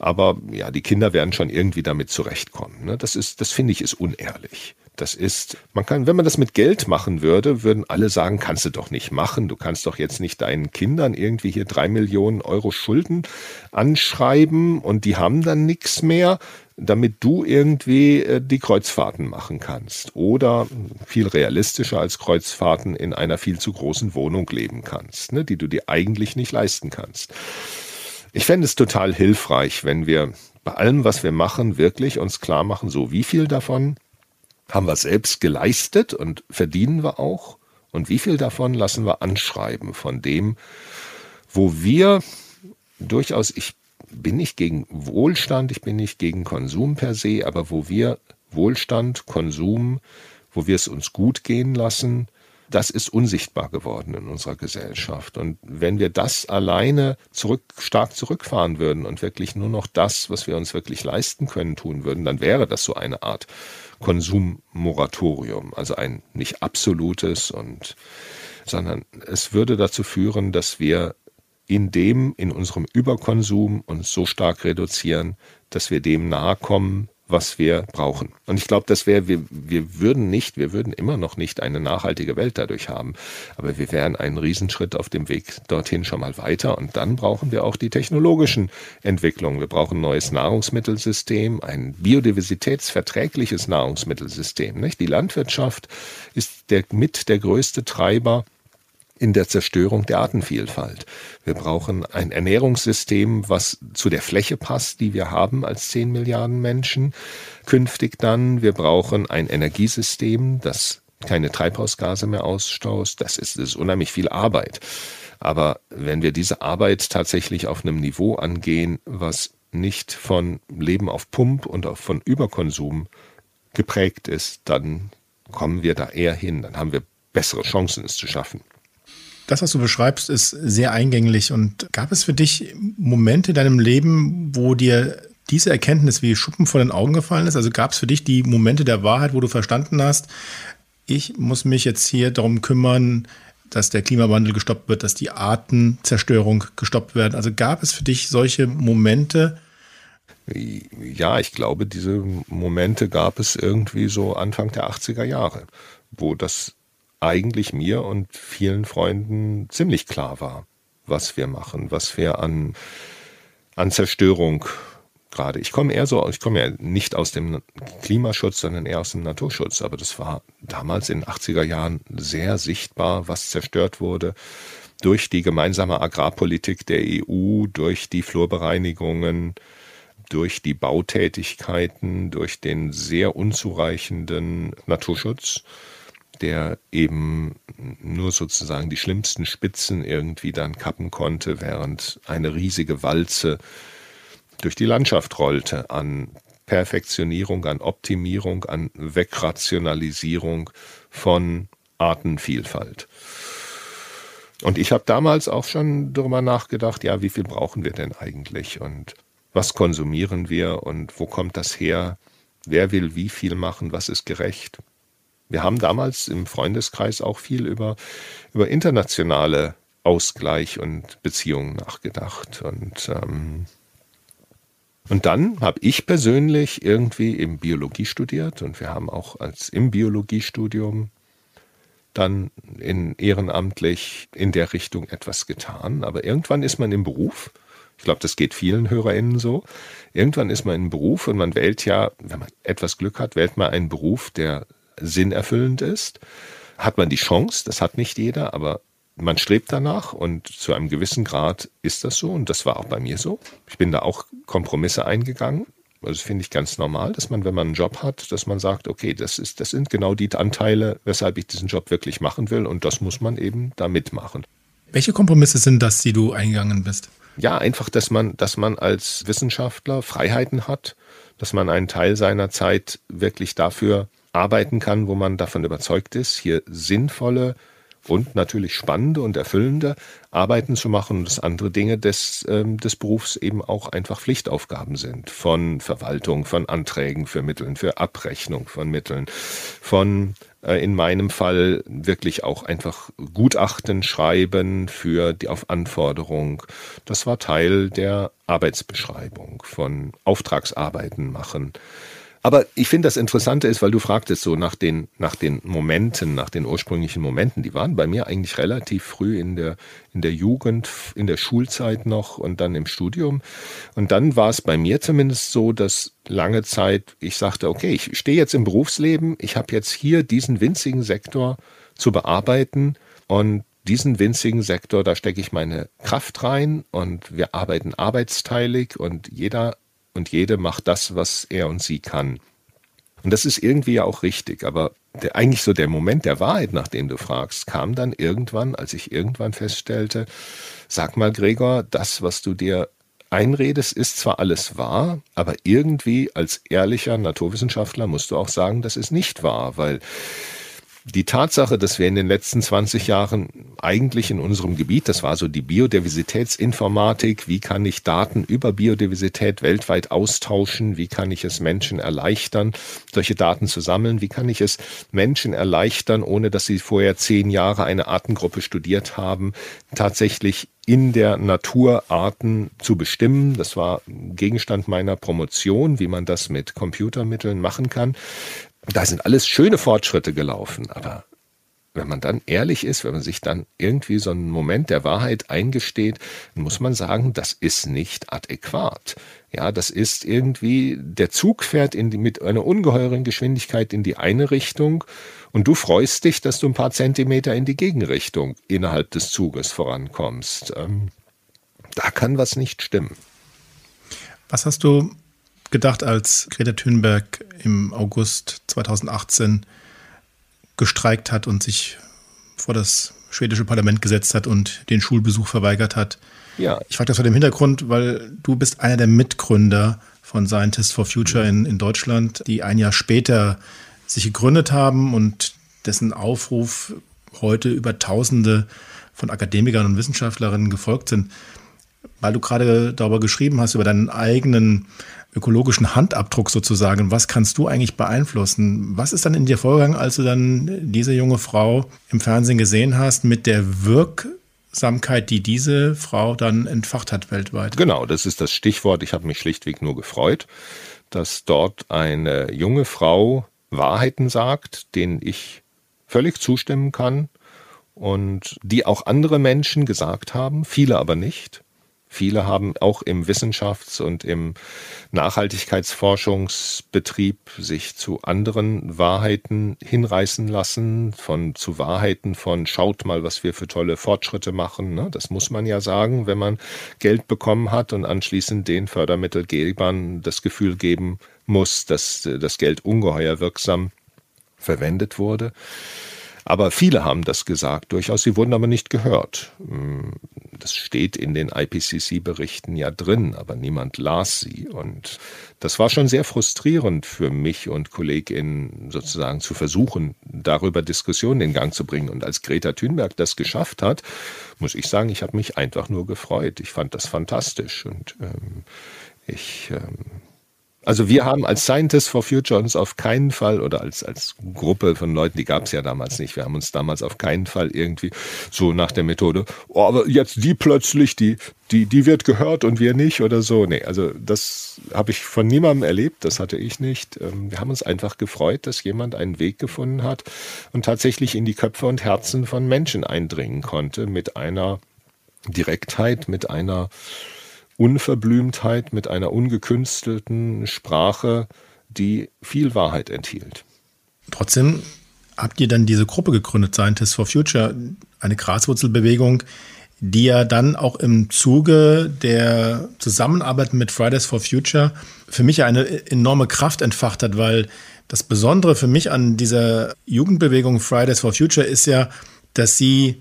aber ja, die Kinder werden schon irgendwie damit zurechtkommen. Das ist, das finde ich, ist unehrlich. Das ist, man kann, wenn man das mit Geld machen würde, würden alle sagen, kannst du doch nicht machen, du kannst doch jetzt nicht deinen Kindern irgendwie hier drei Millionen Euro Schulden anschreiben und die haben dann nichts mehr, damit du irgendwie die Kreuzfahrten machen kannst oder viel realistischer als Kreuzfahrten in einer viel zu großen Wohnung leben kannst, ne, die du dir eigentlich nicht leisten kannst. Ich fände es total hilfreich, wenn wir bei allem, was wir machen, wirklich uns klar machen, so wie viel davon haben wir selbst geleistet und verdienen wir auch und wie viel davon lassen wir anschreiben von dem, wo wir durchaus, ich bin nicht gegen Wohlstand, ich bin nicht gegen Konsum per se, aber wo wir Wohlstand, Konsum, wo wir es uns gut gehen lassen, das ist unsichtbar geworden in unserer Gesellschaft. Und wenn wir das alleine zurück, stark zurückfahren würden und wirklich nur noch das, was wir uns wirklich leisten können, tun würden, dann wäre das so eine Art Konsummoratorium, also ein nicht absolutes, und, sondern es würde dazu führen, dass wir in dem, in unserem Überkonsum uns so stark reduzieren, dass wir dem nahe kommen, was wir brauchen. Und ich glaube, das wäre, wir, wir würden nicht, wir würden immer noch nicht eine nachhaltige Welt dadurch haben, aber wir wären einen Riesenschritt auf dem Weg dorthin schon mal weiter, und dann brauchen wir auch die technologischen Entwicklungen. Wir brauchen ein neues Nahrungsmittelsystem, ein biodiversitätsverträgliches Nahrungsmittelsystem, nicht? Die Landwirtschaft ist der, mit der größte Treiber in der Zerstörung der Artenvielfalt. Wir brauchen ein Ernährungssystem, was zu der Fläche passt, die wir haben als zehn Milliarden Menschen künftig dann. Wir brauchen ein Energiesystem, das keine Treibhausgase mehr ausstoßt. Das ist, das ist unheimlich viel Arbeit. Aber wenn wir diese Arbeit tatsächlich auf einem Niveau angehen, was nicht von Leben auf Pump und auch von Überkonsum geprägt ist, dann kommen wir da eher hin. Dann haben wir bessere Chancen, es zu schaffen. Das, was du beschreibst, ist sehr eingänglich. Und gab es für dich Momente in deinem Leben, wo dir diese Erkenntnis wie Schuppen vor den Augen gefallen ist? Also gab es für dich die Momente der Wahrheit, wo du verstanden hast, ich muss mich jetzt hier darum kümmern, dass der Klimawandel gestoppt wird, dass die Artenzerstörung gestoppt wird? Also gab es für dich solche Momente? Ja, ich glaube, diese Momente gab es irgendwie so Anfang der achtziger Jahre, wo das eigentlich mir und vielen Freunden ziemlich klar war, was wir machen, was wir an, an Zerstörung gerade. Ich komme eher so, ich komme ja nicht aus dem Klimaschutz, sondern eher aus dem Naturschutz. Aber das war damals in den achtziger Jahren sehr sichtbar, was zerstört wurde durch die gemeinsame Agrarpolitik der E U, durch die Flurbereinigungen, durch die Bautätigkeiten, durch den sehr unzureichenden Naturschutz, der eben nur sozusagen die schlimmsten Spitzen irgendwie dann kappen konnte, während eine riesige Walze durch die Landschaft rollte an Perfektionierung, an Optimierung, an Wegrationalisierung von Artenvielfalt. Und ich habe damals auch schon darüber nachgedacht, ja, wie viel brauchen wir denn eigentlich und was konsumieren wir und wo kommt das her? Wer will wie viel machen? Was ist gerecht? Wir haben damals im Freundeskreis auch viel über, über internationale Ausgleich und Beziehungen nachgedacht. Und, ähm, und dann habe ich persönlich irgendwie eben Biologie studiert, und wir haben auch als im Biologiestudium dann in, ehrenamtlich in der Richtung etwas getan. Aber irgendwann ist man im Beruf. Ich glaube, das geht vielen HörerInnen so. Irgendwann ist man im Beruf und man wählt ja, wenn man etwas Glück hat, wählt man einen Beruf, der sinnerfüllend ist, hat man die Chance, das hat nicht jeder, aber man strebt danach, und zu einem gewissen Grad ist das so, und das war auch bei mir so. Ich bin da auch Kompromisse eingegangen, also finde ich ganz normal, dass man, wenn man einen Job hat, dass man sagt, okay, das ist, das sind genau die Anteile, weshalb ich diesen Job wirklich machen will, und das muss man eben da mitmachen. Welche Kompromisse sind das, die du eingegangen bist? Ja, einfach, dass man, dass man als Wissenschaftler Freiheiten hat, dass man einen Teil seiner Zeit wirklich dafür arbeiten kann, wo man davon überzeugt ist, hier sinnvolle und natürlich spannende und erfüllende Arbeiten zu machen, und dass andere Dinge des, äh, des Berufs eben auch einfach Pflichtaufgaben sind. Von Verwaltung, von Anträgen für Mitteln, für Abrechnung von Mitteln, von äh, in meinem Fall wirklich auch einfach Gutachten schreiben für die auf Anforderung. Das war Teil der Arbeitsbeschreibung, von Auftragsarbeiten machen. Aber ich finde, das Interessante ist, weil du fragtest so nach den, nach den Momenten, nach den ursprünglichen Momenten, die waren bei mir eigentlich relativ früh in der, in der Jugend, in der Schulzeit noch und dann im Studium. Und dann war es bei mir zumindest so, dass lange Zeit ich sagte, okay, ich stehe jetzt im Berufsleben, ich habe jetzt hier diesen winzigen Sektor zu bearbeiten, und diesen winzigen Sektor, da stecke ich meine Kraft rein, und wir arbeiten arbeitsteilig, und jeder und jede macht das, was er und sie kann. Und das ist irgendwie ja auch richtig. Aber der, eigentlich so der Moment der Wahrheit, nach dem du fragst, kam dann irgendwann, als ich irgendwann feststellte, sag mal, Gregor, das, was du dir einredest, ist zwar alles wahr, aber irgendwie als ehrlicher Naturwissenschaftler musst du auch sagen, das ist nicht wahr, weil die Tatsache, dass wir in den letzten zwanzig Jahren eigentlich in unserem Gebiet, das war so die Biodiversitätsinformatik, wie kann ich Daten über Biodiversität weltweit austauschen, wie kann ich es Menschen erleichtern, solche Daten zu sammeln, wie kann ich es Menschen erleichtern, ohne dass sie vorher zehn Jahre eine Artengruppe studiert haben, tatsächlich in der Natur Arten zu bestimmen. Das war Gegenstand meiner Promotion, wie man das mit Computermitteln machen kann. Da sind alles schöne Fortschritte gelaufen, aber wenn man dann ehrlich ist, wenn man sich dann irgendwie so einen Moment der Wahrheit eingesteht, muss man sagen, das ist nicht adäquat. Ja, das ist irgendwie, der Zug fährt in die, mit einer ungeheuren Geschwindigkeit in die eine Richtung und du freust dich, dass du ein paar Zentimeter in die Gegenrichtung innerhalb des Zuges vorankommst. Ähm, da kann was nicht stimmen. Was hast du gedacht, als Greta Thunberg im August zweitausendachtzehn gestreikt hat und sich vor das schwedische Parlament gesetzt hat und den Schulbesuch verweigert hat? Ja. Ich frage das vor dem Hintergrund, weil du bist einer der Mitgründer von Scientists for Future in, in Deutschland, die ein Jahr später sich gegründet haben und dessen Aufruf heute über Tausende von Akademikern und Wissenschaftlerinnen gefolgt sind. Weil du gerade darüber geschrieben hast, über deinen eigenen ökologischen Handabdruck sozusagen. Was kannst du eigentlich beeinflussen? Was ist dann in dir vorgegangen, als du dann diese junge Frau im Fernsehen gesehen hast, mit der Wirksamkeit, die diese Frau dann entfacht hat weltweit? Genau, das ist das Stichwort. Ich habe mich schlichtweg nur gefreut, dass dort eine junge Frau Wahrheiten sagt, denen ich völlig zustimmen kann und die auch andere Menschen gesagt haben, viele aber nicht. Viele haben auch im Wissenschafts- und im Nachhaltigkeitsforschungsbetrieb sich zu anderen Wahrheiten hinreißen lassen, von zu Wahrheiten von schaut mal, was wir für tolle Fortschritte machen. Ne? Das muss man ja sagen, wenn man Geld bekommen hat und anschließend den Fördermittelgebern das Gefühl geben muss, dass das Geld ungeheuer wirksam verwendet wurde. Aber viele haben das gesagt, durchaus, sie wurden aber nicht gehört. Das steht in den I P C C-Berichten ja drin, aber niemand las sie. Und das war schon sehr frustrierend für mich und KollegInnen, sozusagen zu versuchen, darüber Diskussionen in Gang zu bringen. Und als Greta Thunberg das geschafft hat, muss ich sagen, ich habe mich einfach nur gefreut. Ich fand das fantastisch und ähm, ich... Ähm, Also wir haben als Scientists for Future uns auf keinen Fall, oder als, als Gruppe von Leuten, die gab es ja damals nicht, wir haben uns damals auf keinen Fall irgendwie so nach der Methode, oh, aber jetzt die plötzlich, die, die, die wird gehört und wir nicht oder so. Nee, also das habe ich von niemandem erlebt, das hatte ich nicht. Wir haben uns einfach gefreut, dass jemand einen Weg gefunden hat und tatsächlich in die Köpfe und Herzen von Menschen eindringen konnte mit einer Direktheit, mit einer Unverblümtheit, mit einer ungekünstelten Sprache, die viel Wahrheit enthielt. Trotzdem habt ihr dann diese Gruppe gegründet, Scientists for Future, eine Graswurzelbewegung, die ja dann auch im Zuge der Zusammenarbeit mit Fridays for Future für mich eine enorme Kraft entfacht hat, weil das Besondere für mich an dieser Jugendbewegung Fridays for Future ist ja, dass sie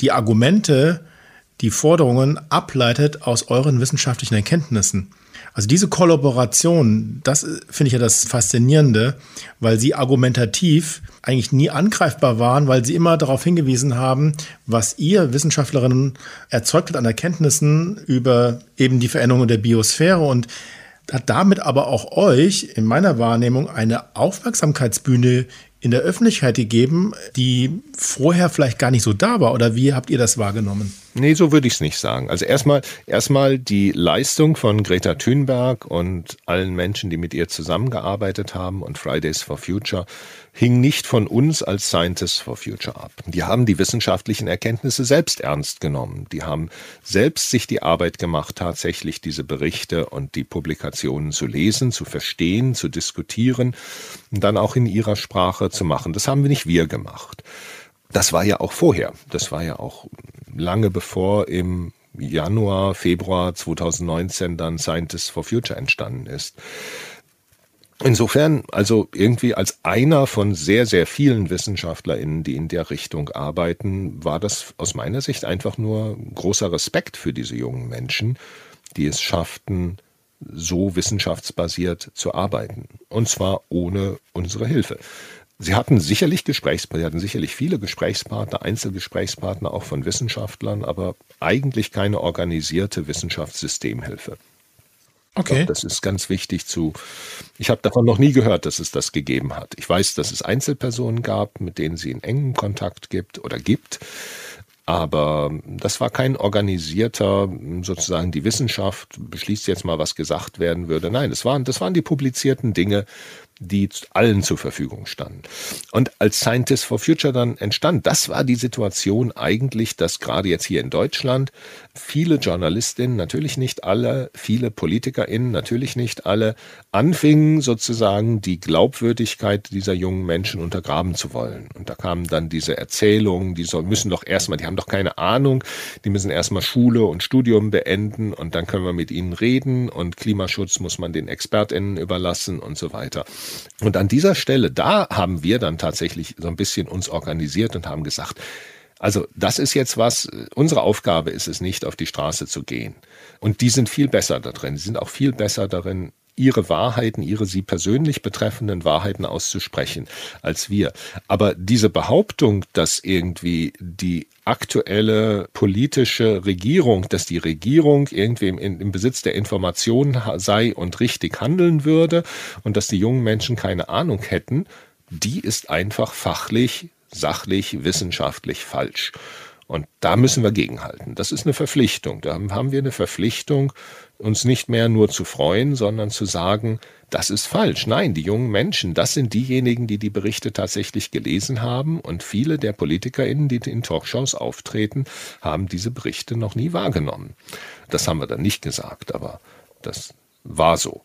die Argumente, die Forderungen ableitet aus euren wissenschaftlichen Erkenntnissen. Also diese Kollaboration, das finde ich ja das Faszinierende, weil sie argumentativ eigentlich nie angreifbar waren, weil sie immer darauf hingewiesen haben, was ihr Wissenschaftlerinnen erzeugt hat an Erkenntnissen über eben die Veränderungen der Biosphäre und hat damit aber auch euch in meiner Wahrnehmung eine Aufmerksamkeitsbühne in der Öffentlichkeit gegeben, die vorher vielleicht gar nicht so da war. Oder wie habt ihr das wahrgenommen? Nee, so würde ich es nicht sagen. Also erstmal erstmal die Leistung von Greta Thunberg und allen Menschen, die mit ihr zusammengearbeitet haben und Fridays for Future, hing nicht von uns als Scientists for Future ab. Die haben die wissenschaftlichen Erkenntnisse selbst ernst genommen. Die haben selbst sich die Arbeit gemacht, tatsächlich diese Berichte und die Publikationen zu lesen, zu verstehen, zu diskutieren und dann auch in ihrer Sprache zu machen. Das haben wir nicht wir gemacht. Das war ja auch vorher. Das war ja auch lange bevor im Januar, Februar zweitausendneunzehn dann Scientists for Future entstanden ist. Insofern, also irgendwie als einer von sehr, sehr vielen WissenschaftlerInnen, die in der Richtung arbeiten, war das aus meiner Sicht einfach nur großer Respekt für diese jungen Menschen, die es schafften, so wissenschaftsbasiert zu arbeiten. Und zwar ohne unsere Hilfe. Sie hatten sicherlich Gesprächspartner, Sie hatten sicherlich viele Gesprächspartner, Einzelgesprächspartner auch von Wissenschaftlern, aber eigentlich keine organisierte Wissenschaftssystemhilfe. Okay. Glaube, das ist ganz wichtig zu, ich habe davon noch nie gehört, dass es das gegeben hat. Ich weiß, dass es Einzelpersonen gab, mit denen sie in engen Kontakt gibt oder gibt, aber das war kein organisierter, sozusagen die Wissenschaft beschließt jetzt mal, was gesagt werden würde. Nein, das waren, das waren die publizierten Dinge, die allen zur Verfügung standen. Und als Scientists for Future dann entstand, das war die Situation eigentlich, dass gerade jetzt hier in Deutschland viele JournalistInnen, natürlich nicht alle, viele PolitikerInnen, natürlich nicht alle, anfingen sozusagen die Glaubwürdigkeit dieser jungen Menschen untergraben zu wollen. Und da kamen dann diese Erzählungen, die müssen doch erstmal, die haben doch keine Ahnung, die müssen erstmal Schule und Studium beenden und dann können wir mit ihnen reden und Klimaschutz muss man den ExpertInnen überlassen und so weiter. Und an dieser Stelle, da haben wir dann tatsächlich so ein bisschen uns organisiert und haben gesagt, also das ist jetzt was, unsere Aufgabe ist es nicht, auf die Straße zu gehen. Und die sind viel besser da drin, die sind auch viel besser darin, ihre Wahrheiten, ihre sie persönlich betreffenden Wahrheiten auszusprechen als wir. Aber diese Behauptung, dass irgendwie die aktuelle politische Regierung, dass die Regierung irgendwie im, im Besitz der Informationen sei und richtig handeln würde und dass die jungen Menschen keine Ahnung hätten, die ist einfach fachlich, sachlich, wissenschaftlich falsch. Und da müssen wir gegenhalten. Das ist eine Verpflichtung. Da haben wir eine Verpflichtung, uns nicht mehr nur zu freuen, sondern zu sagen, das ist falsch. Nein, die jungen Menschen, das sind diejenigen, die die Berichte tatsächlich gelesen haben. Und viele der PolitikerInnen, die in Talkshows auftreten, haben diese Berichte noch nie wahrgenommen. Das haben wir dann nicht gesagt, aber das war so.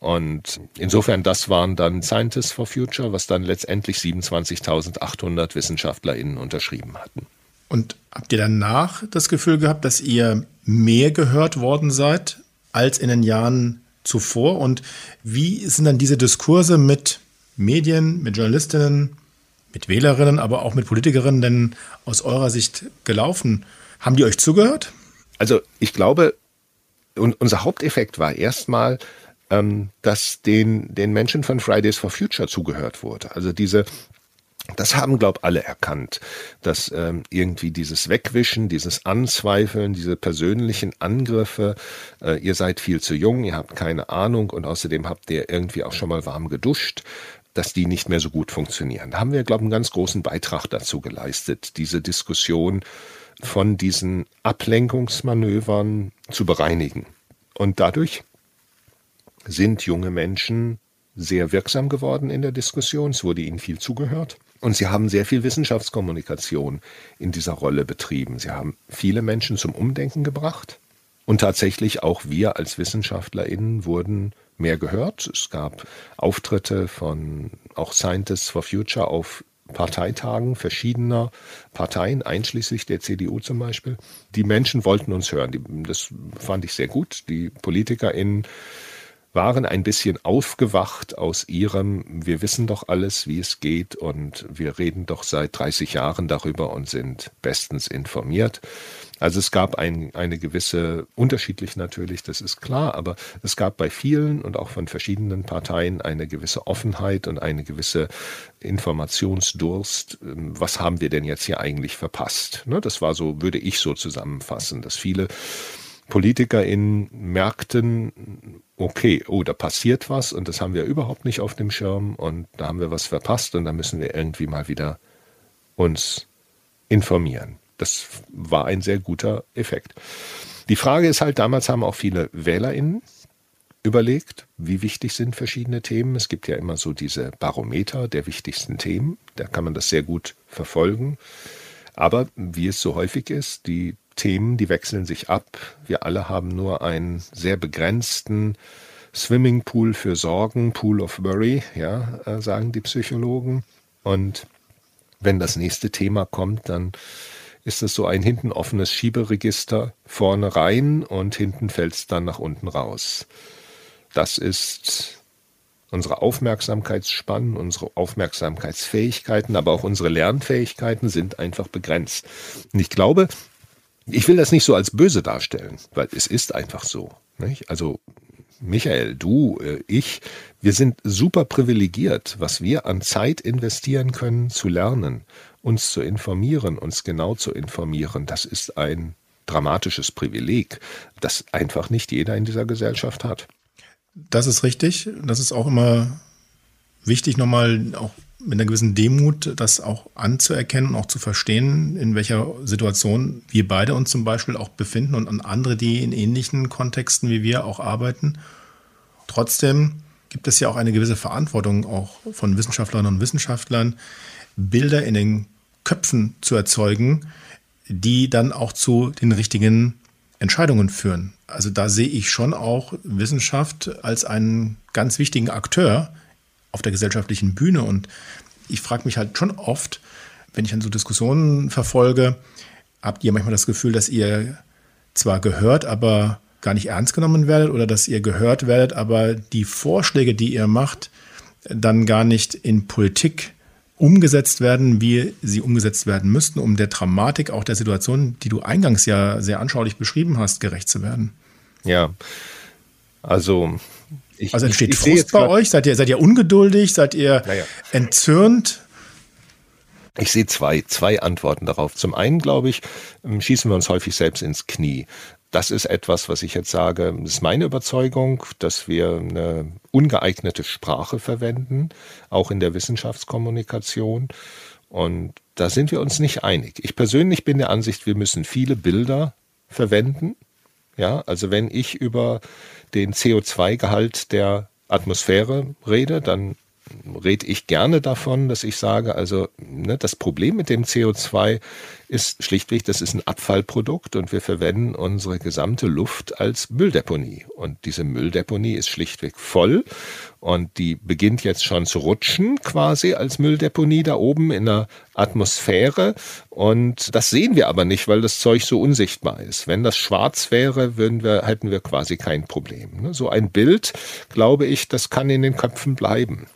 Und insofern, das waren dann Scientists for Future, was dann letztendlich siebenundzwanzigtausendachthundert WissenschaftlerInnen unterschrieben hatten. Und habt ihr danach das Gefühl gehabt, dass ihr mehr gehört worden seid als in den Jahren zuvor? Und wie sind dann diese Diskurse mit Medien, mit Journalistinnen, mit Wählerinnen, aber auch mit Politikerinnen denn aus eurer Sicht gelaufen? Haben die euch zugehört? Also ich glaube, und unser Haupteffekt war erstmal, ähm, dass den, den Menschen von Fridays for Future zugehört wurde. Also diese... Das haben, glaube ich, alle erkannt, dass ähm, irgendwie dieses Wegwischen, dieses Anzweifeln, diese persönlichen Angriffe, äh, ihr seid viel zu jung, ihr habt keine Ahnung und außerdem habt ihr irgendwie auch schon mal warm geduscht, dass die nicht mehr so gut funktionieren. Da haben wir, glaube ich, einen ganz großen Beitrag dazu geleistet, diese Diskussion von diesen Ablenkungsmanövern zu bereinigen. Und dadurch sind junge Menschen sehr wirksam geworden in der Diskussion, es wurde ihnen viel zugehört. Und sie haben sehr viel Wissenschaftskommunikation in dieser Rolle betrieben. Sie haben viele Menschen zum Umdenken gebracht. Und tatsächlich auch wir als WissenschaftlerInnen wurden mehr gehört. Es gab Auftritte von auch Scientists for Future auf Parteitagen verschiedener Parteien, einschließlich der C D U zum Beispiel. Die Menschen wollten uns hören. Das fand ich sehr gut. Die PolitikerInnen waren ein bisschen aufgewacht aus ihrem, wir wissen doch alles, wie es geht und wir reden doch seit dreißig Jahren darüber und sind bestens informiert. Also es gab ein, eine gewisse, unterschiedlich natürlich, das ist klar, aber es gab bei vielen und auch von verschiedenen Parteien eine gewisse Offenheit und eine gewisse Informationsdurst. Was haben wir denn jetzt hier eigentlich verpasst? Ne, das war so, würde ich so zusammenfassen, dass viele PolitikerInnen merkten, okay, oh, da passiert was und das haben wir überhaupt nicht auf dem Schirm und da haben wir was verpasst und da müssen wir irgendwie mal wieder uns informieren. Das war ein sehr guter Effekt. Die Frage ist halt, damals haben auch viele WählerInnen überlegt, wie wichtig sind verschiedene Themen. Es gibt ja immer so diese Barometer der wichtigsten Themen, da kann man das sehr gut verfolgen. Aber wie es so häufig ist, die Themen, die wechseln sich ab. Wir alle haben nur einen sehr begrenzten Swimmingpool für Sorgen, Pool of Worry, ja, äh, sagen die Psychologen. Und wenn das nächste Thema kommt, dann ist es so ein hinten offenes Schieberegister, vorne rein und hinten fällt es dann nach unten raus. Das ist unsere Aufmerksamkeitsspannen, unsere Aufmerksamkeitsfähigkeiten, aber auch unsere Lernfähigkeiten sind einfach begrenzt. Und ich glaube, ich will das nicht so als böse darstellen, weil es ist einfach so. Nicht? Also Michael, du, ich, wir sind super privilegiert, was wir an Zeit investieren können, zu lernen, uns zu informieren, uns genau zu informieren. Das ist ein dramatisches Privileg, das einfach nicht jeder in dieser Gesellschaft hat. Das ist richtig. Das ist auch immer wichtig, nochmal auch mit einer gewissen Demut, das auch anzuerkennen und auch zu verstehen, in welcher Situation wir beide uns zum Beispiel auch befinden und an andere, die in ähnlichen Kontexten wie wir auch arbeiten. Trotzdem gibt es ja auch eine gewisse Verantwortung auch von Wissenschaftlerinnen und Wissenschaftlern, Bilder in den Köpfen zu erzeugen, die dann auch zu den richtigen Entscheidungen führen. Also da sehe ich schon auch Wissenschaft als einen ganz wichtigen Akteur auf der gesellschaftlichen Bühne. Und ich frage mich halt schon oft, wenn ich dann so Diskussionen verfolge, habt ihr manchmal das Gefühl, dass ihr zwar gehört, aber gar nicht ernst genommen werdet oder dass ihr gehört werdet, aber die Vorschläge, die ihr macht, dann gar nicht in Politik umgesetzt werden, wie sie umgesetzt werden müssten, um der Dramatik auch der Situation, die du eingangs ja sehr anschaulich beschrieben hast, gerecht zu werden? Ja, also... Ich, also entsteht ich, ich Frust bei euch? Seid ihr, seid ihr ungeduldig? Seid ihr naja. entzürnt? Ich sehe zwei, zwei Antworten darauf. Zum einen, glaube ich, schießen wir uns häufig selbst ins Knie. Das ist etwas, was ich jetzt sage, das ist meine Überzeugung, dass wir eine ungeeignete Sprache verwenden, auch in der Wissenschaftskommunikation. Und da sind wir uns nicht einig. Ich persönlich bin der Ansicht, wir müssen viele Bilder verwenden. Ja, also wenn ich über den C O zwei Gehalt der Atmosphäre rede, dann rede ich gerne davon, dass ich sage, also ne, das Problem mit dem C O zwei ist schlichtweg, das ist ein Abfallprodukt und wir verwenden unsere gesamte Luft als Mülldeponie. Und diese Mülldeponie ist schlichtweg voll und die beginnt jetzt schon zu rutschen quasi als Mülldeponie da oben in der Atmosphäre. Und das sehen wir aber nicht, weil das Zeug so unsichtbar ist. Wenn das schwarz wäre, würden wir, hätten wir quasi kein Problem. So ein Bild, glaube ich, das kann in den Köpfen bleiben.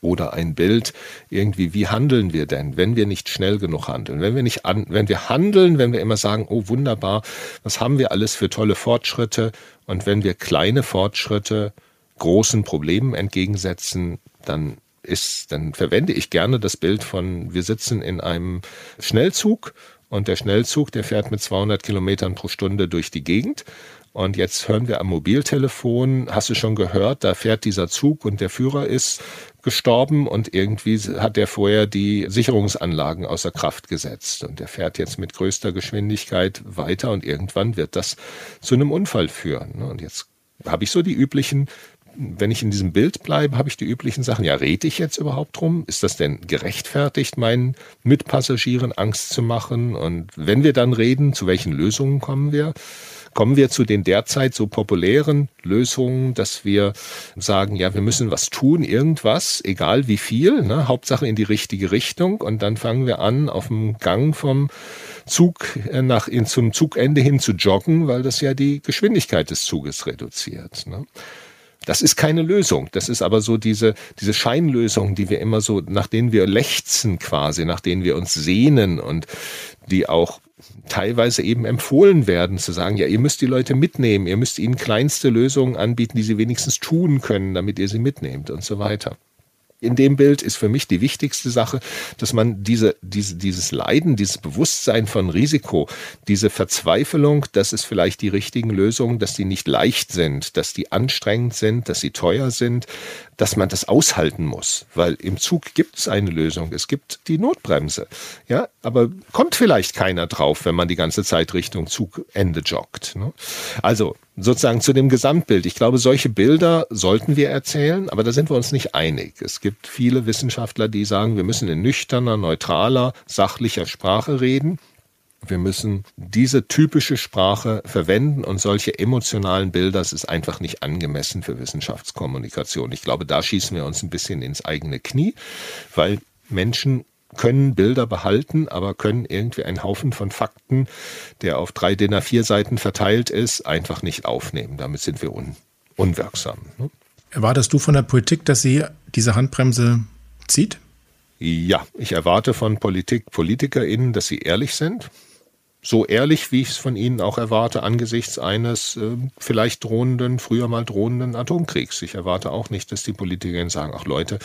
Oder ein Bild, irgendwie, wie handeln wir denn, wenn wir nicht schnell genug handeln? Wenn wir nicht an, wenn wir handeln, wenn wir immer sagen, oh wunderbar, was haben wir alles für tolle Fortschritte? Und wenn wir kleine Fortschritte großen Problemen entgegensetzen, dann ist, dann verwende ich gerne das Bild von, wir sitzen in einem Schnellzug und der Schnellzug, der fährt mit zweihundert Kilometern pro Stunde durch die Gegend. Und jetzt hören wir am Mobiltelefon, hast du schon gehört, da fährt dieser Zug und der Führer ist gestorben und irgendwie hat der vorher die Sicherungsanlagen außer Kraft gesetzt. Und der fährt jetzt mit größter Geschwindigkeit weiter und irgendwann wird das zu einem Unfall führen. Und jetzt habe ich so die üblichen, wenn ich in diesem Bild bleibe, habe ich die üblichen Sachen. Ja, rede ich jetzt überhaupt drum? Ist das denn gerechtfertigt, meinen Mitpassagieren Angst zu machen? Und wenn wir dann reden, zu welchen Lösungen kommen wir? Kommen wir zu den derzeit so populären Lösungen, dass wir sagen, ja, wir müssen was tun, irgendwas, egal wie viel, ne, Hauptsache in die richtige Richtung. Und dann fangen wir an, auf dem Gang vom Zug nach in, zum Zugende hin zu joggen, weil das ja die Geschwindigkeit des Zuges reduziert, ne? Das ist keine Lösung. Das ist aber so diese, diese Scheinlösung, die wir immer so, nach denen wir lechzen quasi, nach denen wir uns sehnen und die auch teilweise eben empfohlen werden, zu sagen, ja, ihr müsst die Leute mitnehmen, ihr müsst ihnen kleinste Lösungen anbieten, die sie wenigstens tun können, damit ihr sie mitnehmt und so weiter. In dem Bild ist für mich die wichtigste Sache, dass man diese, diese, dieses Leiden, dieses Bewusstsein von Risiko, diese Verzweiflung, dass es vielleicht die richtigen Lösungen, dass die nicht leicht sind, dass die anstrengend sind, dass sie teuer sind, dass man das aushalten muss. Weil im Zug gibt es eine Lösung, es gibt die Notbremse. Ja, aber kommt vielleicht keiner drauf, wenn man die ganze Zeit Richtung Zugende joggt, ne? Also sozusagen zu dem Gesamtbild. Ich glaube, solche Bilder sollten wir erzählen, aber da sind wir uns nicht einig. Es gibt viele Wissenschaftler, die sagen, wir müssen in nüchterner, neutraler, sachlicher Sprache reden. Wir müssen diese typische Sprache verwenden und solche emotionalen Bilder, das ist einfach nicht angemessen für Wissenschaftskommunikation. Ich glaube, da schießen wir uns ein bisschen ins eigene Knie, weil Menschen können Bilder behalten, aber können irgendwie einen Haufen von Fakten, der auf drei D I N A vier Seiten verteilt ist, einfach nicht aufnehmen. Damit sind wir un- unwirksam. Ne? Erwartest du von der Politik, dass sie diese Handbremse zieht? Ja, ich erwarte von Politik, PolitikerInnen, dass sie ehrlich sind. so ehrlich, wie ich es von Ihnen auch erwarte, angesichts eines äh, vielleicht drohenden, früher mal drohenden Atomkriegs. Ich erwarte auch nicht, dass die Politiker sagen, ach Leute,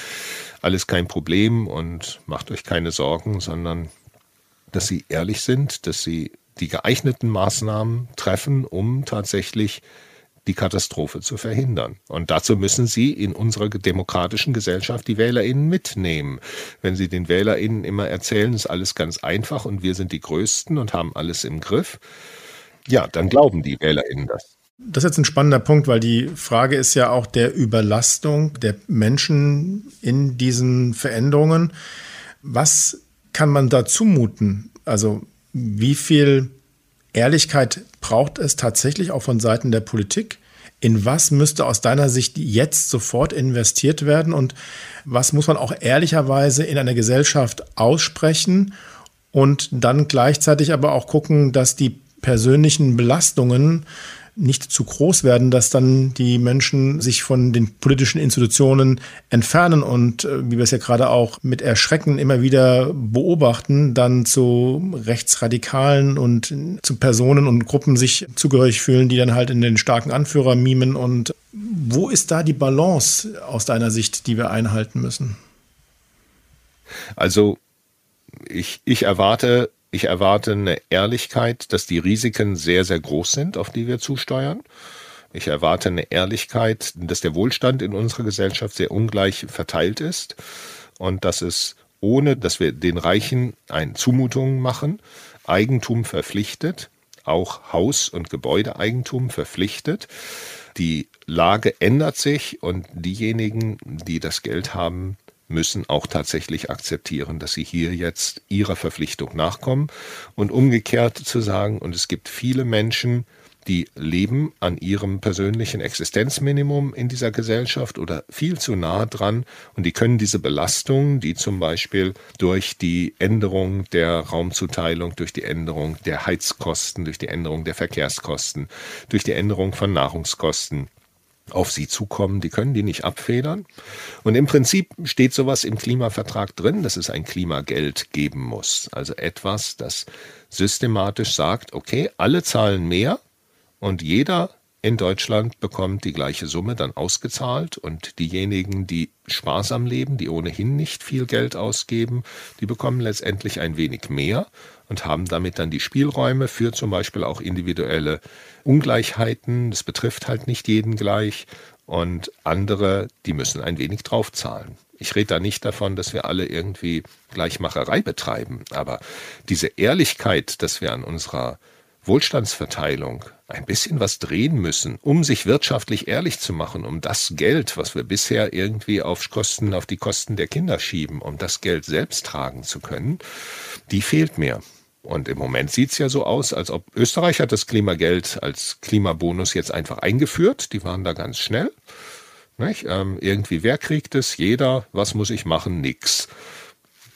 alles kein Problem und macht euch keine Sorgen, sondern dass sie ehrlich sind, dass sie die geeigneten Maßnahmen treffen, um tatsächlich die Katastrophe zu verhindern. Und dazu müssen Sie in unserer demokratischen Gesellschaft die WählerInnen mitnehmen. Wenn Sie den WählerInnen immer erzählen, ist alles ganz einfach und wir sind die Größten und haben alles im Griff, ja, dann glauben die WählerInnen das. Das ist jetzt ein spannender Punkt, weil die Frage ist ja auch der Überlastung der Menschen in diesen Veränderungen. Was kann man da zumuten? Also wie viel Ehrlichkeit braucht es tatsächlich auch von Seiten der Politik? In was müsste aus deiner Sicht jetzt sofort investiert werden? Und was muss man auch ehrlicherweise in einer Gesellschaft aussprechen und dann gleichzeitig aber auch gucken, dass die persönlichen Belastungen nicht zu groß werden, dass dann die Menschen sich von den politischen Institutionen entfernen und, wie wir es ja gerade auch mit Erschrecken immer wieder beobachten, dann zu Rechtsradikalen und zu Personen und Gruppen sich zugehörig fühlen, die dann halt in den starken Anführer mimen. Und wo ist da die Balance aus deiner Sicht, die wir einhalten müssen? Also ich, ich erwarte... Ich erwarte eine Ehrlichkeit, dass die Risiken sehr, sehr groß sind, auf die wir zusteuern. Ich erwarte eine Ehrlichkeit, dass der Wohlstand in unserer Gesellschaft sehr ungleich verteilt ist und dass es, ohne dass wir den Reichen eine Zumutung machen, Eigentum verpflichtet, auch Haus- und Gebäudeeigentum verpflichtet. Die Lage ändert sich und diejenigen, die das Geld haben, müssen auch tatsächlich akzeptieren, dass sie hier jetzt ihrer Verpflichtung nachkommen und umgekehrt zu sagen, und es gibt viele Menschen, die leben an ihrem persönlichen Existenzminimum in dieser Gesellschaft oder viel zu nah dran und die können diese Belastungen, die zum Beispiel durch die Änderung der Raumzuteilung, durch die Änderung der Heizkosten, durch die Änderung der Verkehrskosten, durch die Änderung von Nahrungskosten auf sie zukommen, die können die nicht abfedern. Und im Prinzip steht sowas im Klimavertrag drin, dass es ein Klimageld geben muss. Also etwas, das systematisch sagt, okay, alle zahlen mehr und jeder in Deutschland bekommt die gleiche Summe dann ausgezahlt und diejenigen, die sparsam leben, die ohnehin nicht viel Geld ausgeben, die bekommen letztendlich ein wenig mehr und haben damit dann die Spielräume für zum Beispiel auch individuelle Ungleichheiten. Das betrifft halt nicht jeden gleich und andere, die müssen ein wenig draufzahlen. Ich rede da nicht davon, dass wir alle irgendwie Gleichmacherei betreiben, aber diese Ehrlichkeit, dass wir an unserer Wohlstandsverteilung ein bisschen was drehen müssen, um sich wirtschaftlich ehrlich zu machen, um das Geld, was wir bisher irgendwie auf Kosten, auf die Kosten der Kinder schieben, um das Geld selbst tragen zu können, die fehlt mir. Und im Moment sieht es ja so aus, als ob Österreich hat das Klimageld als Klimabonus jetzt einfach eingeführt. Die waren da ganz schnell. Nicht? Ähm, irgendwie, wer kriegt es? Jeder. Was muss ich machen? Nix.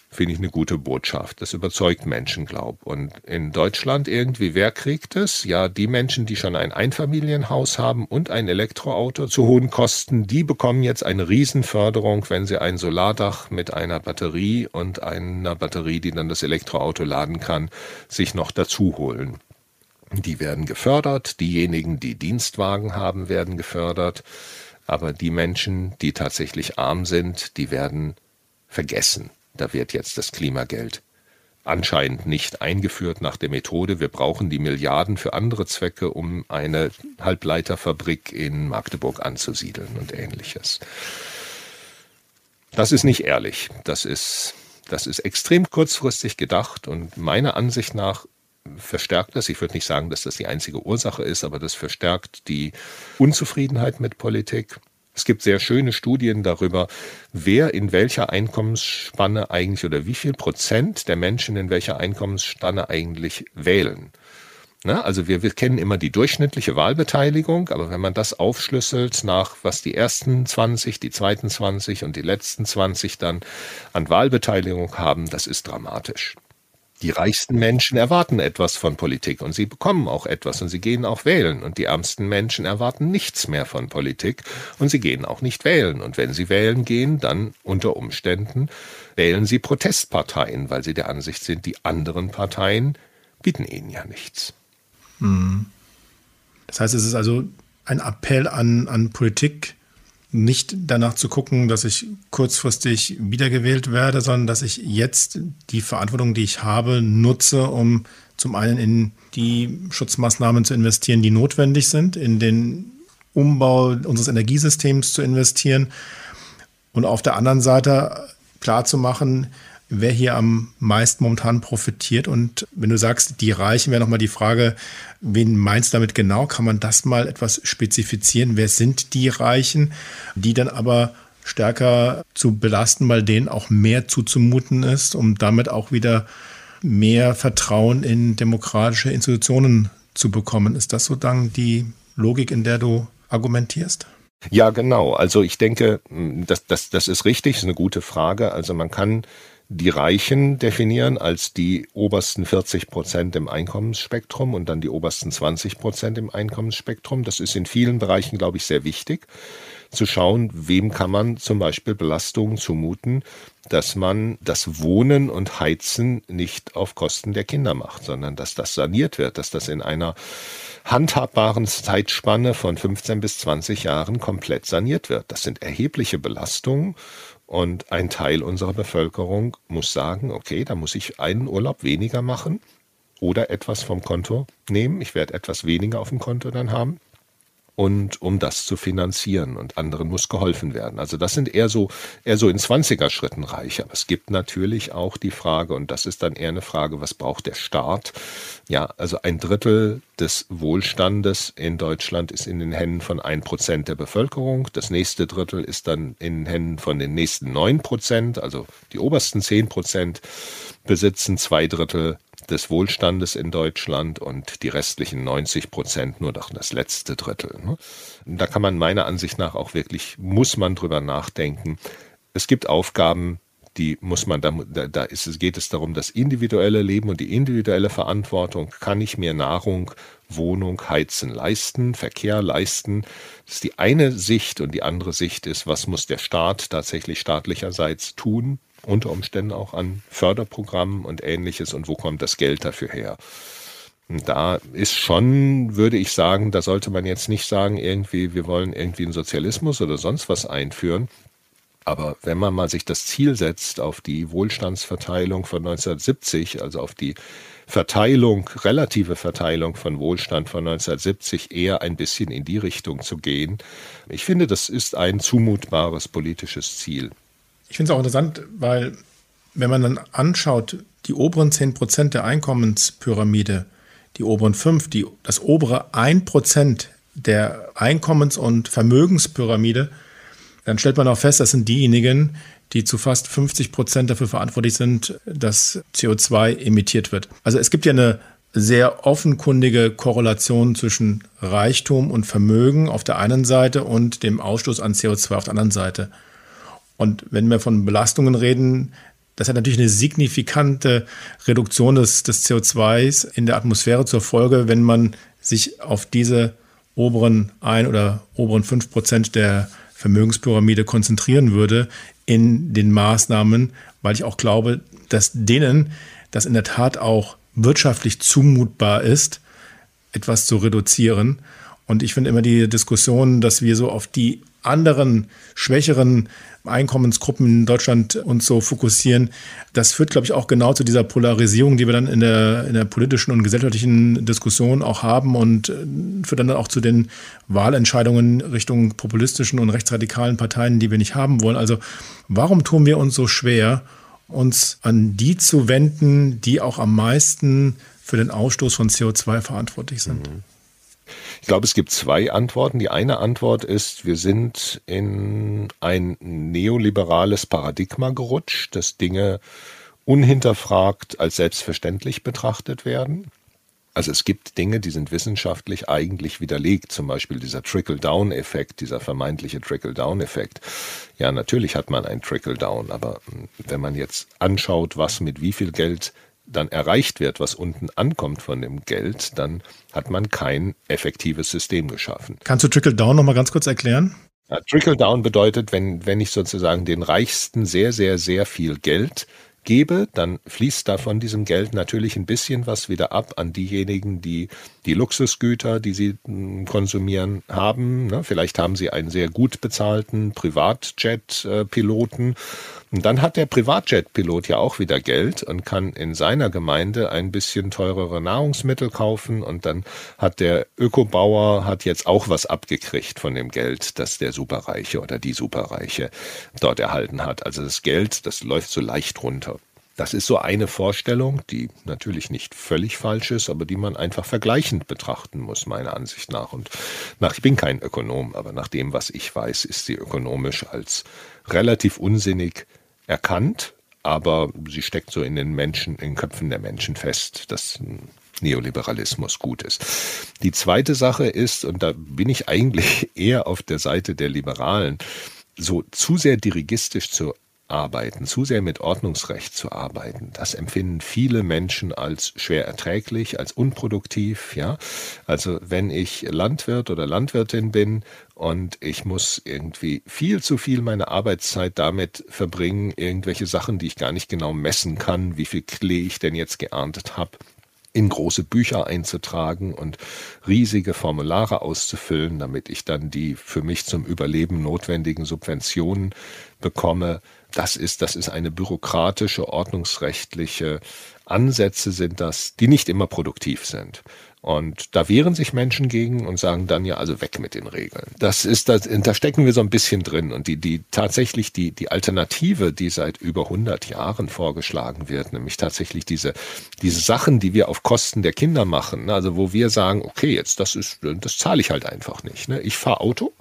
Finde ich eine gute Botschaft. Das überzeugt Menschen, glaube ich. Und in Deutschland irgendwie, wer kriegt es? Ja, die Menschen, die schon ein Einfamilienhaus haben und ein Elektroauto zu hohen Kosten, die bekommen jetzt eine Riesenförderung, wenn sie ein Solardach mit einer Batterie und einer Batterie, die dann das Elektroauto laden kann, sich noch dazu holen. Die werden gefördert. Diejenigen, die Dienstwagen haben, werden gefördert. Aber die Menschen, die tatsächlich arm sind, die werden vergessen. Da wird jetzt das Klimageld anscheinend nicht eingeführt nach der Methode, wir brauchen die Milliarden für andere Zwecke, um eine Halbleiterfabrik in Magdeburg anzusiedeln und Ähnliches. Das ist nicht ehrlich. Das ist, das ist extrem kurzfristig gedacht und meiner Ansicht nach verstärkt das, ich würde nicht sagen, dass das die einzige Ursache ist, aber das verstärkt die Unzufriedenheit mit Politik. Es gibt sehr schöne Studien darüber, wer in welcher Einkommensspanne eigentlich oder wie viel Prozent der Menschen in welcher Einkommensspanne eigentlich wählen. Na, also wir, wir kennen immer die durchschnittliche Wahlbeteiligung, aber wenn man das aufschlüsselt nach, was die ersten zwanzig, die zweiten zwanzig und die letzten zwanzig dann an Wahlbeteiligung haben, das ist dramatisch. Die reichsten Menschen erwarten etwas von Politik und sie bekommen auch etwas und sie gehen auch wählen. Und die ärmsten Menschen erwarten nichts mehr von Politik und sie gehen auch nicht wählen. Und wenn sie wählen gehen, dann unter Umständen wählen sie Protestparteien, weil sie der Ansicht sind, die anderen Parteien bieten ihnen ja nichts. Mhm. Das heißt, es ist also ein Appell an, an Politik, nicht danach zu gucken, dass ich kurzfristig wiedergewählt werde, sondern dass ich jetzt die Verantwortung, die ich habe, nutze, um zum einen in die Schutzmaßnahmen zu investieren, die notwendig sind, in den Umbau unseres Energiesystems zu investieren und auf der anderen Seite klarzumachen, wer hier am meisten momentan profitiert. Und wenn du sagst, die Reichen, wäre nochmal die Frage, wen meinst du damit genau? Kann man das mal etwas spezifizieren? Wer sind die Reichen, die dann aber stärker zu belasten, weil denen auch mehr zuzumuten ist, um damit auch wieder mehr Vertrauen in demokratische Institutionen zu bekommen? Ist das sozusagen die Logik, in der du argumentierst? Ja, genau. Also ich denke, das, das, das ist richtig, das ist eine gute Frage. Also man kann die Reichen definieren als die obersten vierzig Prozent im Einkommensspektrum und dann die obersten zwanzig Prozent im Einkommensspektrum. Das ist in vielen Bereichen, glaube ich, sehr wichtig, zu schauen, wem kann man zum Beispiel Belastungen zumuten, dass man das Wohnen und Heizen nicht auf Kosten der Kinder macht, sondern dass das saniert wird, dass das in einer handhabbaren Zeitspanne von fünfzehn bis zwanzig Jahren komplett saniert wird. Das sind erhebliche Belastungen. Und ein Teil unserer Bevölkerung muss sagen, okay, da muss ich einen Urlaub weniger machen oder etwas vom Konto nehmen. Ich werde etwas weniger auf dem Konto dann haben, und um das zu finanzieren. Und anderen muss geholfen werden. Also das sind eher so, eher so in zwanziger Schritten reich. Aber es gibt natürlich auch die Frage, und das ist dann eher eine Frage, was braucht der Staat? Ja, also ein Drittel des Wohlstandes in Deutschland ist in den Händen von ein Prozent der Bevölkerung. Das nächste Drittel ist dann in den Händen von den nächsten neun Prozent. Also die obersten zehn Prozent besitzen zwei Drittel des Wohlstandes in Deutschland und die restlichen neunzig Prozent nur noch das letzte Drittel. Da kann man meiner Ansicht nach auch wirklich, muss man drüber nachdenken. Es gibt Aufgaben, die muss man, da, da ist, geht es darum, das individuelle Leben und die individuelle Verantwortung. Kann ich mir Nahrung, Wohnung, Heizen leisten, Verkehr leisten? Das ist die eine Sicht, und die andere Sicht ist, was muss der Staat tatsächlich staatlicherseits tun? Unter Umständen auch an Förderprogrammen und Ähnliches, und wo kommt das Geld dafür her? Und da ist schon, würde ich sagen, da sollte man jetzt nicht sagen, irgendwie, wir wollen irgendwie einen Sozialismus oder sonst was einführen. Aber wenn man mal sich das Ziel setzt auf die Wohlstandsverteilung von neunzehnhundertsiebzig, also auf die Verteilung, relative Verteilung von Wohlstand von neunzehnhundertsiebzig, eher ein bisschen in die Richtung zu gehen. Ich finde, das ist ein zumutbares politisches Ziel. Ich finde es auch interessant, weil wenn man dann anschaut, die oberen zehn Prozent der Einkommenspyramide, die oberen fünf, die, das obere ein Prozent der Einkommens- und Vermögenspyramide, dann stellt man auch fest, das sind diejenigen, die zu fast fünfzig Prozent dafür verantwortlich sind, dass C O zwei emittiert wird. Also es gibt ja eine sehr offenkundige Korrelation zwischen Reichtum und Vermögen auf der einen Seite und dem Ausstoß an C O zwei auf der anderen Seite. Und wenn wir von Belastungen reden, das hat natürlich eine signifikante Reduktion des, des C O zwei in der Atmosphäre zur Folge, wenn man sich auf diese oberen ein oder oberen fünf Prozent der Vermögenspyramide konzentrieren würde in den Maßnahmen, weil ich auch glaube, dass denen das in der Tat auch wirtschaftlich zumutbar ist, etwas zu reduzieren. Und ich finde immer die Diskussion, dass wir so auf die anderen, schwächeren Einkommensgruppen in Deutschland uns so fokussieren, das führt, glaube ich, auch genau zu dieser Polarisierung, die wir dann in der, in der politischen und gesellschaftlichen Diskussion auch haben, und führt dann auch zu den Wahlentscheidungen Richtung populistischen und rechtsradikalen Parteien, die wir nicht haben wollen. Also warum tun wir uns so schwer, uns an die zu wenden, die auch am meisten für den Ausstoß von C O zwei verantwortlich sind? Mhm. Ich glaube, es gibt zwei Antworten. Die eine Antwort ist, wir sind in ein neoliberales Paradigma gerutscht, dass Dinge unhinterfragt als selbstverständlich betrachtet werden. Also es gibt Dinge, die sind wissenschaftlich eigentlich widerlegt, zum Beispiel dieser Trickle-Down-Effekt, dieser vermeintliche Trickle-Down-Effekt. Ja, natürlich hat man einen Trickle-Down, aber wenn man jetzt anschaut, was mit wie viel Geld dann erreicht wird, was unten ankommt von dem Geld, dann hat man kein effektives System geschaffen. Kannst du Trickle-Down nochmal ganz kurz erklären? Ja, Trickle-Down bedeutet, wenn, wenn ich sozusagen den Reichsten sehr, sehr, sehr viel Geld gebe, dann fließt da von diesem Geld natürlich ein bisschen was wieder ab an diejenigen, die die Luxusgüter, die sie konsumieren, haben. Vielleicht haben sie einen sehr gut bezahlten Privatjet-Piloten. Und dann hat der Privatjet-Pilot ja auch wieder Geld und kann in seiner Gemeinde ein bisschen teurere Nahrungsmittel kaufen. Und dann hat der Ökobauer hat jetzt auch was abgekriegt von dem Geld, das der Superreiche oder die Superreiche dort erhalten hat. Also das Geld, das läuft so leicht runter. Das ist so eine Vorstellung, die natürlich nicht völlig falsch ist, aber die man einfach vergleichend betrachten muss, meiner Ansicht nach. Und nach, ich bin kein Ökonom, aber nach dem, was ich weiß, ist sie ökonomisch als relativ unsinnig erkannt, aber sie steckt so in den Menschen, in den Köpfen der Menschen fest, dass Neoliberalismus gut ist. Die zweite Sache ist, und da bin ich eigentlich eher auf der Seite der Liberalen, so zu sehr dirigistisch zu arbeiten, zu sehr mit Ordnungsrecht zu arbeiten. Das empfinden viele Menschen als schwer erträglich, als unproduktiv. Ja? Also wenn ich Landwirt oder Landwirtin bin und ich muss irgendwie viel zu viel meine Arbeitszeit damit verbringen, irgendwelche Sachen, die ich gar nicht genau messen kann, wie viel Klee ich denn jetzt geerntet habe, in große Bücher einzutragen und riesige Formulare auszufüllen, damit ich dann die für mich zum Überleben notwendigen Subventionen bekomme. Das ist, das ist eine bürokratische, ordnungsrechtliche Ansätze sind das, die nicht immer produktiv sind. Und da wehren sich Menschen gegen und sagen dann ja, also weg mit den Regeln. Das ist, das, da stecken wir so ein bisschen drin. Und die, die tatsächlich die, die Alternative, die seit über hundert Jahren vorgeschlagen wird, nämlich tatsächlich diese, diese Sachen, die wir auf Kosten der Kinder machen, also wo wir sagen, okay, jetzt das ist, das zahle ich halt einfach nicht. Ne? Ich fahre Auto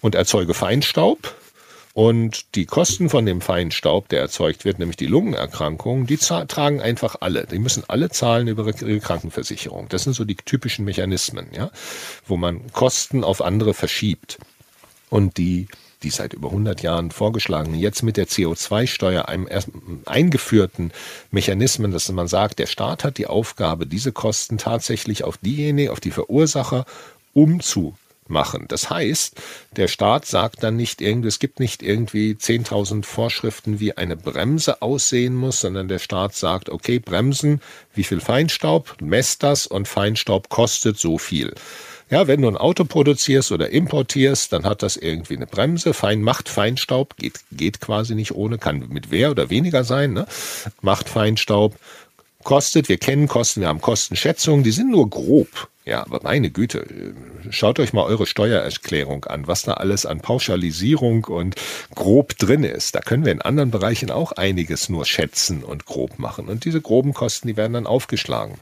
und erzeuge Feinstaub. Und die Kosten von dem Feinstaub, der erzeugt wird, nämlich die Lungenerkrankungen, die tragen einfach alle. Die müssen alle zahlen über ihre Krankenversicherung. Das sind so die typischen Mechanismen, ja, wo man Kosten auf andere verschiebt. Und die, die seit über hundert Jahren vorgeschlagenen, jetzt mit der C O zwei Steuer, einem eingeführten Mechanismen, dass man sagt, der Staat hat die Aufgabe, diese Kosten tatsächlich auf diejenigen, auf die Verursacher umzusetzen. Machen. Das heißt, der Staat sagt dann nicht irgendwie, es gibt nicht irgendwie zehntausend Vorschriften, wie eine Bremse aussehen muss, sondern der Staat sagt, okay, Bremsen, wie viel Feinstaub, messt das und Feinstaub kostet so viel. Ja, wenn du ein Auto produzierst oder importierst, dann hat das irgendwie eine Bremse. Fein macht Feinstaub, geht, geht quasi nicht ohne, kann mit mehr oder weniger sein, ne? Macht Feinstaub, kostet, wir kennen Kosten, wir haben Kostenschätzungen, die sind nur grob. Ja, aber meine Güte, schaut euch mal eure Steuererklärung an, was da alles an Pauschalisierung und grob drin ist. Da können wir in anderen Bereichen auch einiges nur schätzen und grob machen. Und diese groben Kosten, die werden dann aufgeschlagen.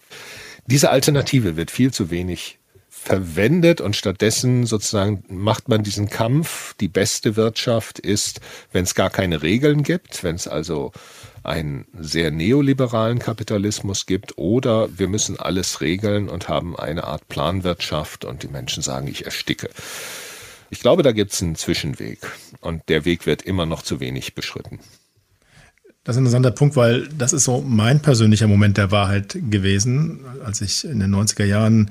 Diese Alternative wird viel zu wenig verwendet und stattdessen sozusagen macht man diesen Kampf. Die beste Wirtschaft ist, wenn es gar keine Regeln gibt, wenn es also einen sehr neoliberalen Kapitalismus gibt oder wir müssen alles regeln und haben eine Art Planwirtschaft und die Menschen sagen, ich ersticke. Ich glaube, da gibt es einen Zwischenweg und der Weg wird immer noch zu wenig beschritten. Das ist ein interessanter Punkt, weil das ist so mein persönlicher Moment der Wahrheit gewesen, als ich in den neunziger Jahren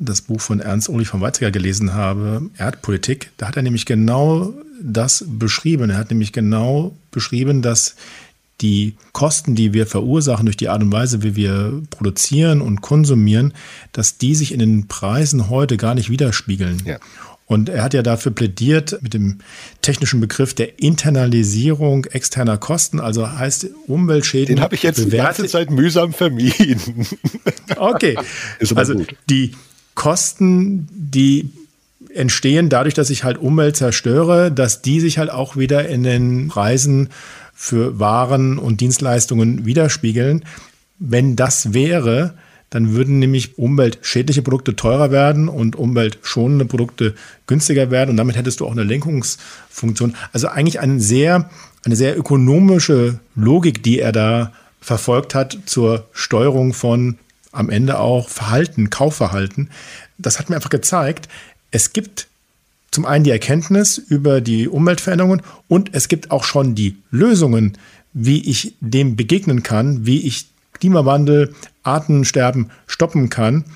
das Buch von Ernst Ulrich von Weizsäcker gelesen habe, Erdpolitik. Da hat er nämlich genau das beschrieben. Er hat nämlich genau beschrieben, dass die Kosten, die wir verursachen durch die Art und Weise, wie wir produzieren und konsumieren, dass die sich in den Preisen heute gar nicht widerspiegeln. Ja. Und er hat ja dafür plädiert mit dem technischen Begriff der Internalisierung externer Kosten, also heißt Umweltschäden. Den habe ich jetzt die ganze Zeit mühsam vermieden. Okay, ist aber also gut. Die Kosten, die entstehen dadurch, dass ich halt Umwelt zerstöre, dass die sich halt auch wieder in den Preisen für Waren und Dienstleistungen widerspiegeln. Wenn das wäre, dann würden nämlich umweltschädliche Produkte teurer werden und umweltschonende Produkte günstiger werden. Und damit hättest du auch eine Lenkungsfunktion. Also eigentlich eine sehr, eine sehr ökonomische Logik, die er da verfolgt hat zur Steuerung von am Ende auch Verhalten, Kaufverhalten. Das hat mir einfach gezeigt, es gibt zum einen die Erkenntnis über die Umweltveränderungen und es gibt auch schon die Lösungen, wie ich dem begegnen kann, wie ich Klimawandel, Artensterben stoppen kann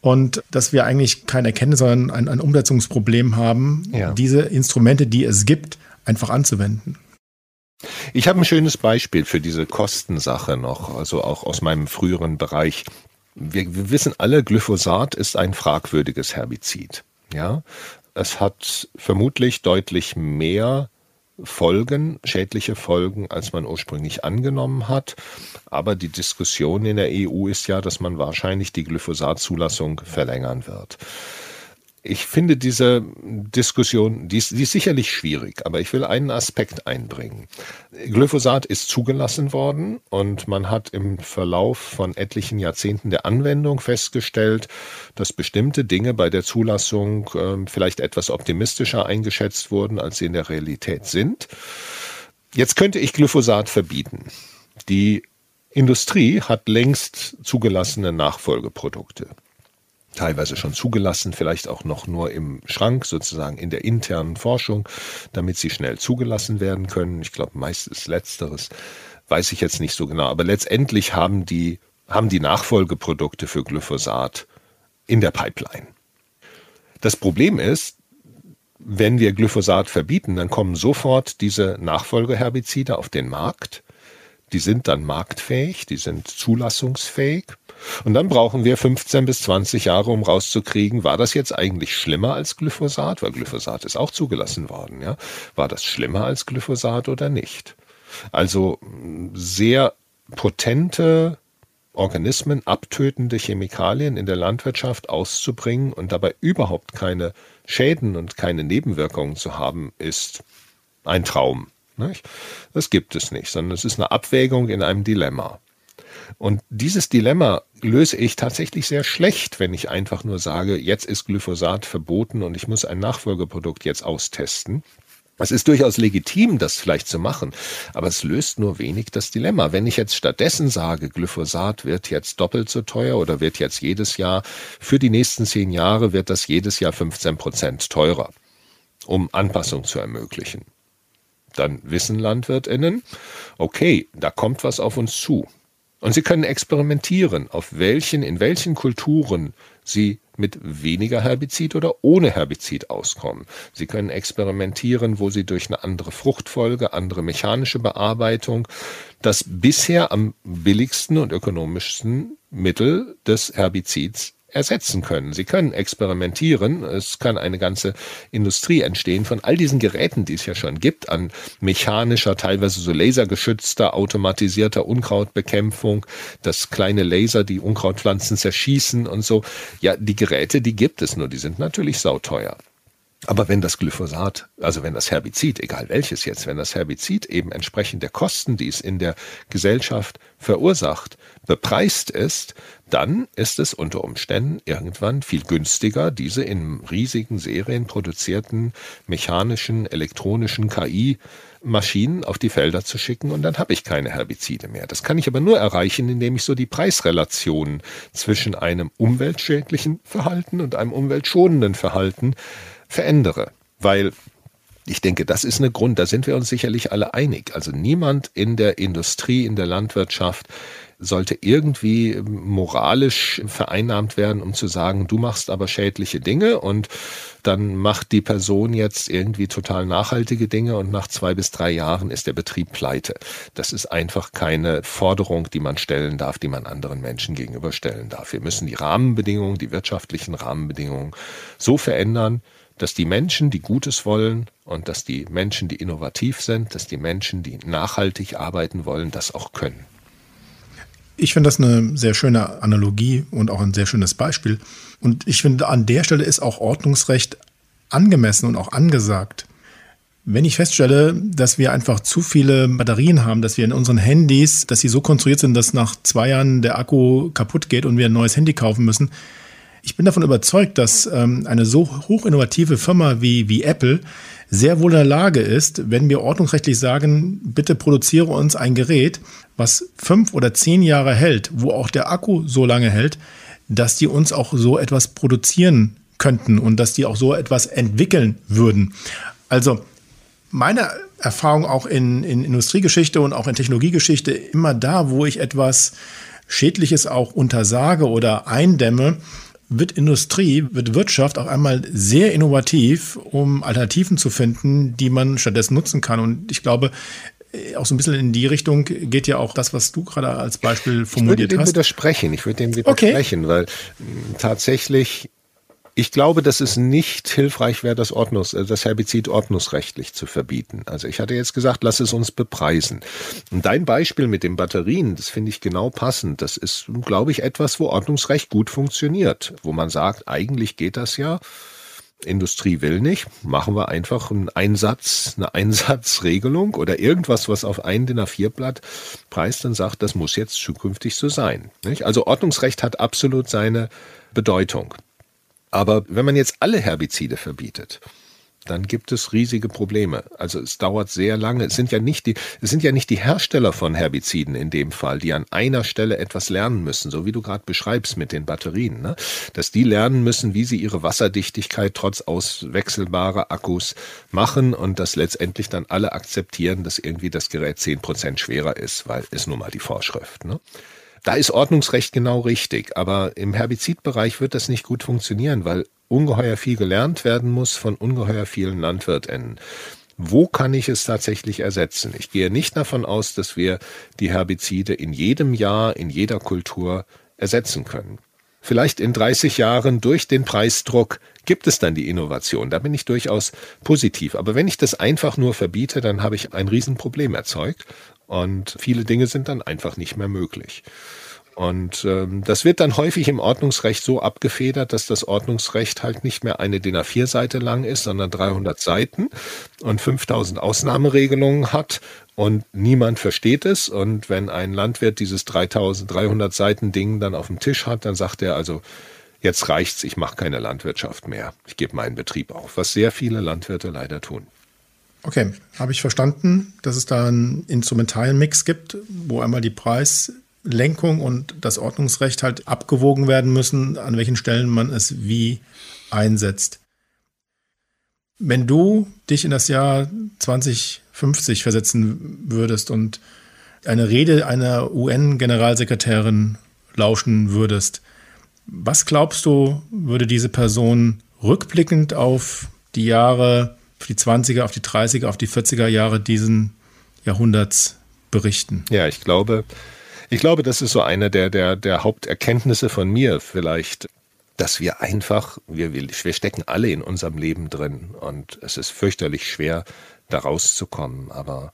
und dass wir eigentlich keine Erkenntnis, sondern ein, ein Umsetzungsproblem haben, ja. Diese Instrumente, die es gibt, einfach anzuwenden. Ich habe ein schönes Beispiel für diese Kostensache noch, also auch aus meinem früheren Bereich. Wir, wir wissen alle, Glyphosat ist ein fragwürdiges Herbizid. Ja? Es hat vermutlich deutlich mehr Folgen, schädliche Folgen, als man ursprünglich angenommen hat. Aber die Diskussion in der E U ist ja, dass man wahrscheinlich die Glyphosat-Zulassung verlängern wird. Ich finde diese Diskussion, die ist, die ist sicherlich schwierig, aber ich will einen Aspekt einbringen. Glyphosat ist zugelassen worden und man hat im Verlauf von etlichen Jahrzehnten der Anwendung festgestellt, dass bestimmte Dinge bei der Zulassung äh, vielleicht etwas optimistischer eingeschätzt wurden, als sie in der Realität sind. Jetzt könnte ich Glyphosat verbieten. Die Industrie hat längst zugelassene Nachfolgeprodukte. Teilweise schon zugelassen, vielleicht auch noch nur im Schrank, sozusagen in der internen Forschung, damit sie schnell zugelassen werden können. Ich glaube, meistens Letzteres, weiß ich jetzt nicht so genau. Aber letztendlich haben die, haben die Nachfolgeprodukte für Glyphosat in der Pipeline. Das Problem ist, wenn wir Glyphosat verbieten, dann kommen sofort diese Nachfolgeherbizide auf den Markt. Die sind dann marktfähig, die sind zulassungsfähig. Und dann brauchen wir fünfzehn bis zwanzig Jahre, um rauszukriegen, war das jetzt eigentlich schlimmer als Glyphosat? Weil Glyphosat ist auch zugelassen worden, ja. War das schlimmer als Glyphosat oder nicht? Also sehr potente Organismen, abtötende Chemikalien in der Landwirtschaft auszubringen und dabei überhaupt keine Schäden und keine Nebenwirkungen zu haben, ist ein Traum. Nicht? Das gibt es nicht, sondern es ist eine Abwägung in einem Dilemma. Und dieses Dilemma löse ich tatsächlich sehr schlecht, wenn ich einfach nur sage, jetzt ist Glyphosat verboten und ich muss ein Nachfolgeprodukt jetzt austesten. Es ist durchaus legitim, das vielleicht zu machen, aber es löst nur wenig das Dilemma. Wenn ich jetzt stattdessen sage, Glyphosat wird jetzt doppelt so teuer oder wird jetzt jedes Jahr, für die nächsten zehn Jahre wird das jedes Jahr fünfzehn Prozent teurer, um Anpassung zu ermöglichen. Dann wissen LandwirtInnen, okay, da kommt was auf uns zu. Und sie können experimentieren, auf welchen, in welchen Kulturen sie mit weniger Herbizid oder ohne Herbizid auskommen. Sie können experimentieren, wo sie durch eine andere Fruchtfolge, andere mechanische Bearbeitung das bisher am billigsten und ökonomischsten Mittel des Herbizids ersetzen können. Sie können experimentieren. Es kann eine ganze Industrie entstehen von all diesen Geräten, die es ja schon gibt, an mechanischer, teilweise so lasergeschützter, automatisierter Unkrautbekämpfung, dass kleine Laser die Unkrautpflanzen zerschießen und so. Ja, die Geräte, die gibt es nur, die sind natürlich sauteuer. Aber wenn das Glyphosat, also wenn das Herbizid, egal welches jetzt, wenn das Herbizid eben entsprechend der Kosten, die es in der Gesellschaft verursacht, bepreist ist, dann ist es unter Umständen irgendwann viel günstiger, diese in riesigen Serien produzierten mechanischen, elektronischen K I-Maschinen auf die Felder zu schicken und dann habe ich keine Herbizide mehr. Das kann ich aber nur erreichen, indem ich so die Preisrelationen zwischen einem umweltschädlichen Verhalten und einem umweltschonenden Verhalten verändere, weil ich denke, das ist eine Grund, da sind wir uns sicherlich alle einig. Also niemand in der Industrie, in der Landwirtschaft sollte irgendwie moralisch vereinnahmt werden, um zu sagen, du machst aber schädliche Dinge und dann macht die Person jetzt irgendwie total nachhaltige Dinge und nach zwei bis drei Jahren ist der Betrieb pleite. Das ist einfach keine Forderung, die man stellen darf, die man anderen Menschen gegenüber stellen darf. Wir müssen die Rahmenbedingungen, die wirtschaftlichen Rahmenbedingungen so verändern, dass die Menschen, die Gutes wollen und dass die Menschen, die innovativ sind, dass die Menschen, die nachhaltig arbeiten wollen, das auch können. Ich finde das eine sehr schöne Analogie und auch ein sehr schönes Beispiel. Und ich finde, an der Stelle ist auch Ordnungsrecht angemessen und auch angesagt. Wenn ich feststelle, dass wir einfach zu viele Batterien haben, dass wir in unseren Handys, dass sie so konstruiert sind, dass nach zwei Jahren der Akku kaputt geht und wir ein neues Handy kaufen müssen, ich bin davon überzeugt, dass ähm, eine so hochinnovative Firma wie, wie Apple sehr wohl in der Lage ist, wenn wir ordnungsrechtlich sagen, bitte produziere uns ein Gerät, was fünf oder zehn Jahre hält, wo auch der Akku so lange hält, dass die uns auch so etwas produzieren könnten und dass die auch so etwas entwickeln würden. Also meine Erfahrung auch in, in Industriegeschichte und auch in Technologiegeschichte, immer da, wo ich etwas Schädliches auch untersage oder eindämme, wird Industrie, wird Wirtschaft auch einmal sehr innovativ, um Alternativen zu finden, die man stattdessen nutzen kann. Und ich glaube, auch so ein bisschen in die Richtung geht ja auch das, was du gerade als Beispiel formuliert hast. Ich würde dem widersprechen, ich würde dem widersprechen, okay. Weil mh, tatsächlich, ich glaube, dass es nicht hilfreich wäre, das, Ordnungs-, das Herbizid ordnungsrechtlich zu verbieten. Also ich hatte jetzt gesagt, lass es uns bepreisen. Und dein Beispiel mit den Batterien, das finde ich genau passend. Das ist, glaube ich, etwas, wo Ordnungsrecht gut funktioniert, wo man sagt, eigentlich geht das ja. Industrie will nicht, machen wir einfach einen Einsatz, eine Einsatzregelung oder irgendwas, was auf ein D I N A vier Blatt preist und sagt, das muss jetzt zukünftig so sein. Nicht? Also Ordnungsrecht hat absolut seine Bedeutung. Aber wenn man jetzt alle Herbizide verbietet, dann gibt es riesige Probleme. Also es dauert sehr lange. Es sind ja nicht die, es sind ja nicht die Hersteller von Herbiziden in dem Fall, die an einer Stelle etwas lernen müssen, so wie du gerade beschreibst mit den Batterien, ne? Dass die lernen müssen, wie sie ihre Wasserdichtigkeit trotz auswechselbarer Akkus machen und dass letztendlich dann alle akzeptieren, dass irgendwie das Gerät zehn Prozent schwerer ist, weil ist nun mal die Vorschrift, ne? Da ist Ordnungsrecht genau richtig, aber im Herbizidbereich wird das nicht gut funktionieren, weil ungeheuer viel gelernt werden muss von ungeheuer vielen LandwirtInnen. Wo kann ich es tatsächlich ersetzen? Ich gehe nicht davon aus, dass wir die Herbizide in jedem Jahr, in jeder Kultur ersetzen können. Vielleicht in dreißig Jahren durch den Preisdruck gibt es dann die Innovation. Da bin ich durchaus positiv. Aber wenn ich das einfach nur verbiete, dann habe ich ein Riesenproblem erzeugt. Und viele Dinge sind dann einfach nicht mehr möglich. Und ähm, das wird dann häufig im Ordnungsrecht so abgefedert, dass das Ordnungsrecht halt nicht mehr eine D I N A vier Seite lang ist, sondern dreihundert Seiten und fünftausend Ausnahmeregelungen hat und niemand versteht es. Und wenn ein Landwirt dieses dreitausenddreihundert Seiten Ding dann auf dem Tisch hat, dann sagt er also, jetzt reicht's, ich mache keine Landwirtschaft mehr. Ich gebe meinen Betrieb auf, was sehr viele Landwirte leider tun. Okay, habe ich verstanden, dass es da einen instrumentalen Mix gibt, wo einmal die Preislenkung und das Ordnungsrecht halt abgewogen werden müssen, an welchen Stellen man es wie einsetzt. Wenn du dich in das Jahr zwanzig fünfzig versetzen würdest und eine Rede einer U N-Generalsekretärin lauschen würdest, was glaubst du, würde diese Person rückblickend auf die Jahre, auf die zwanziger, auf die dreißiger, auf die vierziger Jahre diesen Jahrhunderts berichten? Ja, ich glaube, ich glaube, das ist so eine der, der, der Haupterkenntnisse von mir vielleicht, dass wir einfach, wir, wir stecken alle in unserem Leben drin und es ist fürchterlich schwer, da rauszukommen. Aber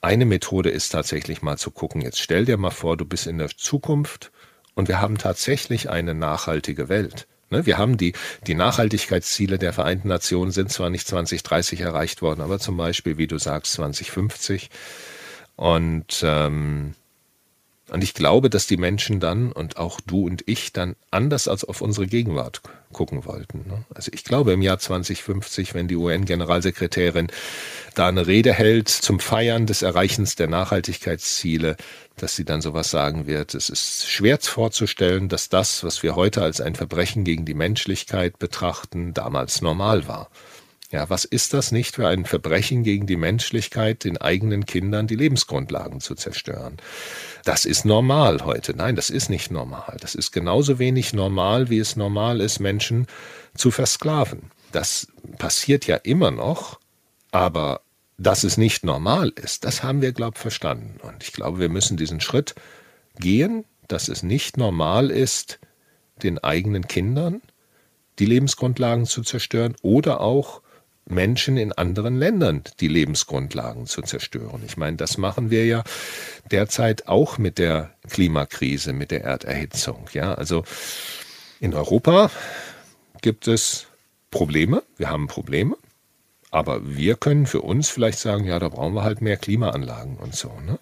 eine Methode ist tatsächlich mal zu gucken, jetzt stell dir mal vor, du bist in der Zukunft und wir haben tatsächlich eine nachhaltige Welt. Wir haben die, die Nachhaltigkeitsziele der Vereinten Nationen sind zwar nicht zwanzig dreißig erreicht worden, aber zum Beispiel, wie du sagst, zwanzig fünfzig. Und, ähm, und ich glaube, dass die Menschen dann und auch du und ich dann anders als auf unsere Gegenwart gucken wollten. Ne? Also ich glaube, im Jahr zwanzig fünfzig, wenn die U N-Generalsekretärin da eine Rede hält zum Feiern des Erreichens der Nachhaltigkeitsziele, dass sie dann sowas sagen wird. Es ist schwer vorzustellen, dass das, was wir heute als ein Verbrechen gegen die Menschlichkeit betrachten, damals normal war. Ja, was ist das nicht für ein Verbrechen gegen die Menschlichkeit, den eigenen Kindern die Lebensgrundlagen zu zerstören? Das ist normal heute. Nein, das ist nicht normal. Das ist genauso wenig normal, wie es normal ist, Menschen zu versklaven. Das passiert ja immer noch, aber dass es nicht normal ist, das haben wir, glaube ich, verstanden. Und ich glaube, wir müssen diesen Schritt gehen, dass es nicht normal ist, den eigenen Kindern die Lebensgrundlagen zu zerstören oder auch Menschen in anderen Ländern die Lebensgrundlagen zu zerstören. Ich meine, das machen wir ja derzeit auch mit der Klimakrise, mit der Erderhitzung. Ja, also in Europa gibt es Probleme, wir haben Probleme, aber wir können für uns vielleicht sagen, ja, da brauchen wir halt mehr Klimaanlagen und so, ne?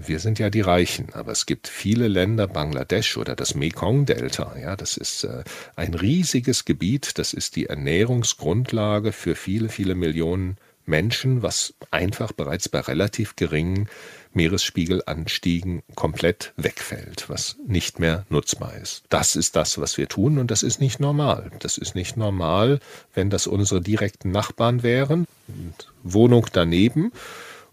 Wir sind ja die Reichen, aber es gibt viele Länder, Bangladesch oder das Mekong-Delta, ja, das ist äh, ein riesiges Gebiet, das ist die Ernährungsgrundlage für viele, viele Millionen Menschen, was einfach bereits bei relativ geringen Meeresspiegelanstiegen komplett wegfällt, was nicht mehr nutzbar ist. Das ist das, was wir tun und das ist nicht normal. Das ist nicht normal, wenn das unsere direkten Nachbarn wären, Wohnung daneben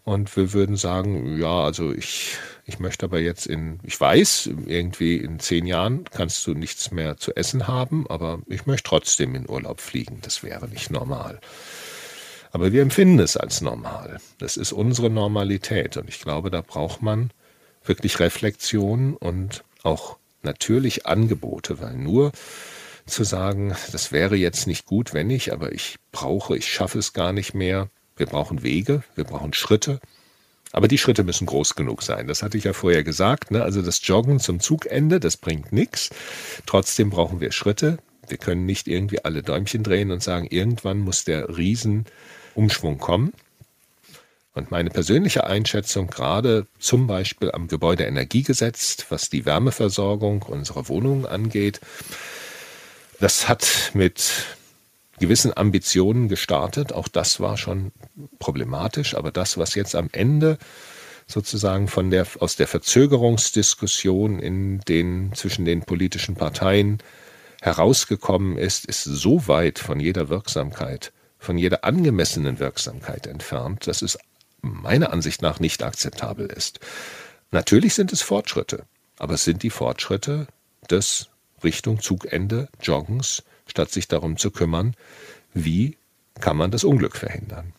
und wir würden sagen, ja, also ich, ich möchte aber jetzt in, ich weiß, irgendwie in zehn Jahren kannst du nichts mehr zu essen haben, aber ich möchte trotzdem in Urlaub fliegen. Das wäre nicht normal. Aber wir empfinden es als normal. Das ist unsere Normalität. Und ich glaube, da braucht man wirklich Reflexion und auch natürlich Angebote, weil nur zu sagen, das wäre jetzt nicht gut, wenn ich, aber ich brauche, ich schaffe es gar nicht mehr. Wir brauchen Wege, wir brauchen Schritte. Aber die Schritte müssen groß genug sein. Das hatte ich ja vorher gesagt, ne? Also das Joggen zum Zugende, das bringt nichts. Trotzdem brauchen wir Schritte. Wir können nicht irgendwie alle Däumchen drehen und sagen, irgendwann muss der Riesenumschwung kommen. Und meine persönliche Einschätzung, gerade zum Beispiel am Gebäudeenergiegesetz, was die Wärmeversorgung unserer Wohnungen angeht, das hat mit gewissen Ambitionen gestartet. Auch das war schon problematisch. Aber das, was jetzt am Ende sozusagen von der, aus der Verzögerungsdiskussion in den, zwischen den politischen Parteien herausgekommen ist, ist so weit von jeder Wirksamkeit, von jeder angemessenen Wirksamkeit entfernt, dass es meiner Ansicht nach nicht akzeptabel ist. Natürlich sind es Fortschritte, aber es sind die Fortschritte des Richtung Zugende, Joggens, statt sich darum zu kümmern, wie kann man das Unglück verhindern.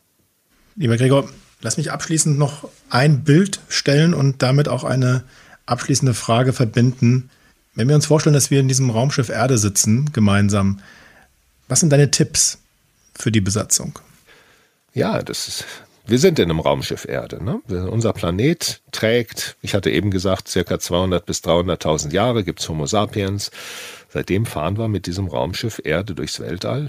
Lieber Gregor, lass mich abschließend noch ein Bild stellen und damit auch eine abschließende Frage verbinden. Wenn wir uns vorstellen, dass wir in diesem Raumschiff Erde sitzen, gemeinsam, was sind deine Tipps für die Besatzung? Ja, das ist, wir sind in einem Raumschiff Erde, ne? Unser Planet trägt, ich hatte eben gesagt, circa zweihundert bis dreihunderttausend Jahre gibt es Homo sapiens. Seitdem fahren wir mit diesem Raumschiff Erde durchs Weltall.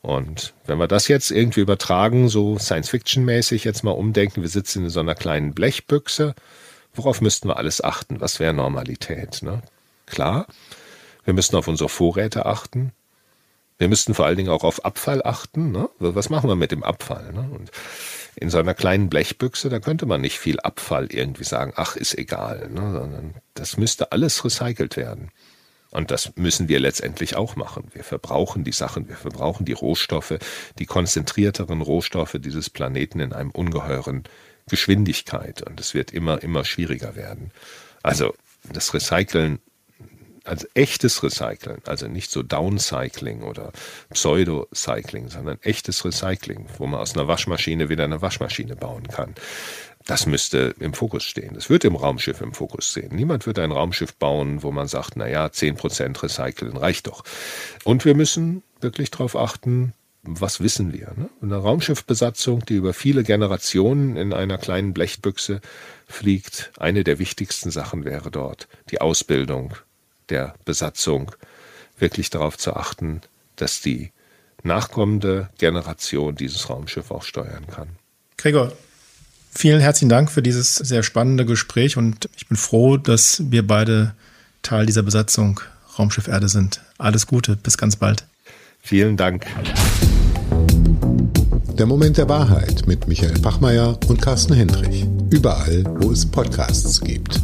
Und wenn wir das jetzt irgendwie übertragen, so Science-Fiction-mäßig jetzt mal umdenken, wir sitzen in so einer kleinen Blechbüchse, worauf müssten wir alles achten? Was wäre Normalität, ne? Klar, wir müssten auf unsere Vorräte achten. Wir müssten vor allen Dingen auch auf Abfall achten, ne? Was machen wir mit dem Abfall, ne? Und in so einer kleinen Blechbüchse, da könnte man nicht viel Abfall irgendwie sagen, ach, ist egal, ne? Sondern das müsste alles recycelt werden. Und das müssen wir letztendlich auch machen. Wir verbrauchen die Sachen, wir verbrauchen die Rohstoffe, die konzentrierteren Rohstoffe dieses Planeten in einem ungeheuren Geschwindigkeit. Und es wird immer, immer schwieriger werden. Also das Recyceln, also echtes Recyceln, also nicht so Downcycling oder Pseudo-Cycling, sondern echtes Recycling, wo man aus einer Waschmaschine wieder eine Waschmaschine bauen kann. Das müsste im Fokus stehen. Das wird im Raumschiff im Fokus stehen. Niemand wird ein Raumschiff bauen, wo man sagt, naja, zehn Prozent recyceln reicht doch. Und wir müssen wirklich darauf achten, was wissen wir, ne? Eine Raumschiffbesatzung, die über viele Generationen in einer kleinen Blechbüchse fliegt, eine der wichtigsten Sachen wäre dort die Ausbildung der Besatzung, wirklich darauf zu achten, dass die nachkommende Generation dieses Raumschiff auch steuern kann. Gregor, vielen herzlichen Dank für dieses sehr spannende Gespräch und ich bin froh, dass wir beide Teil dieser Besatzung Raumschiff Erde sind. Alles Gute, bis ganz bald. Vielen Dank. Der Moment der Wahrheit mit Michael Pachmeier und Carsten Hendrich. Überall, wo es Podcasts gibt.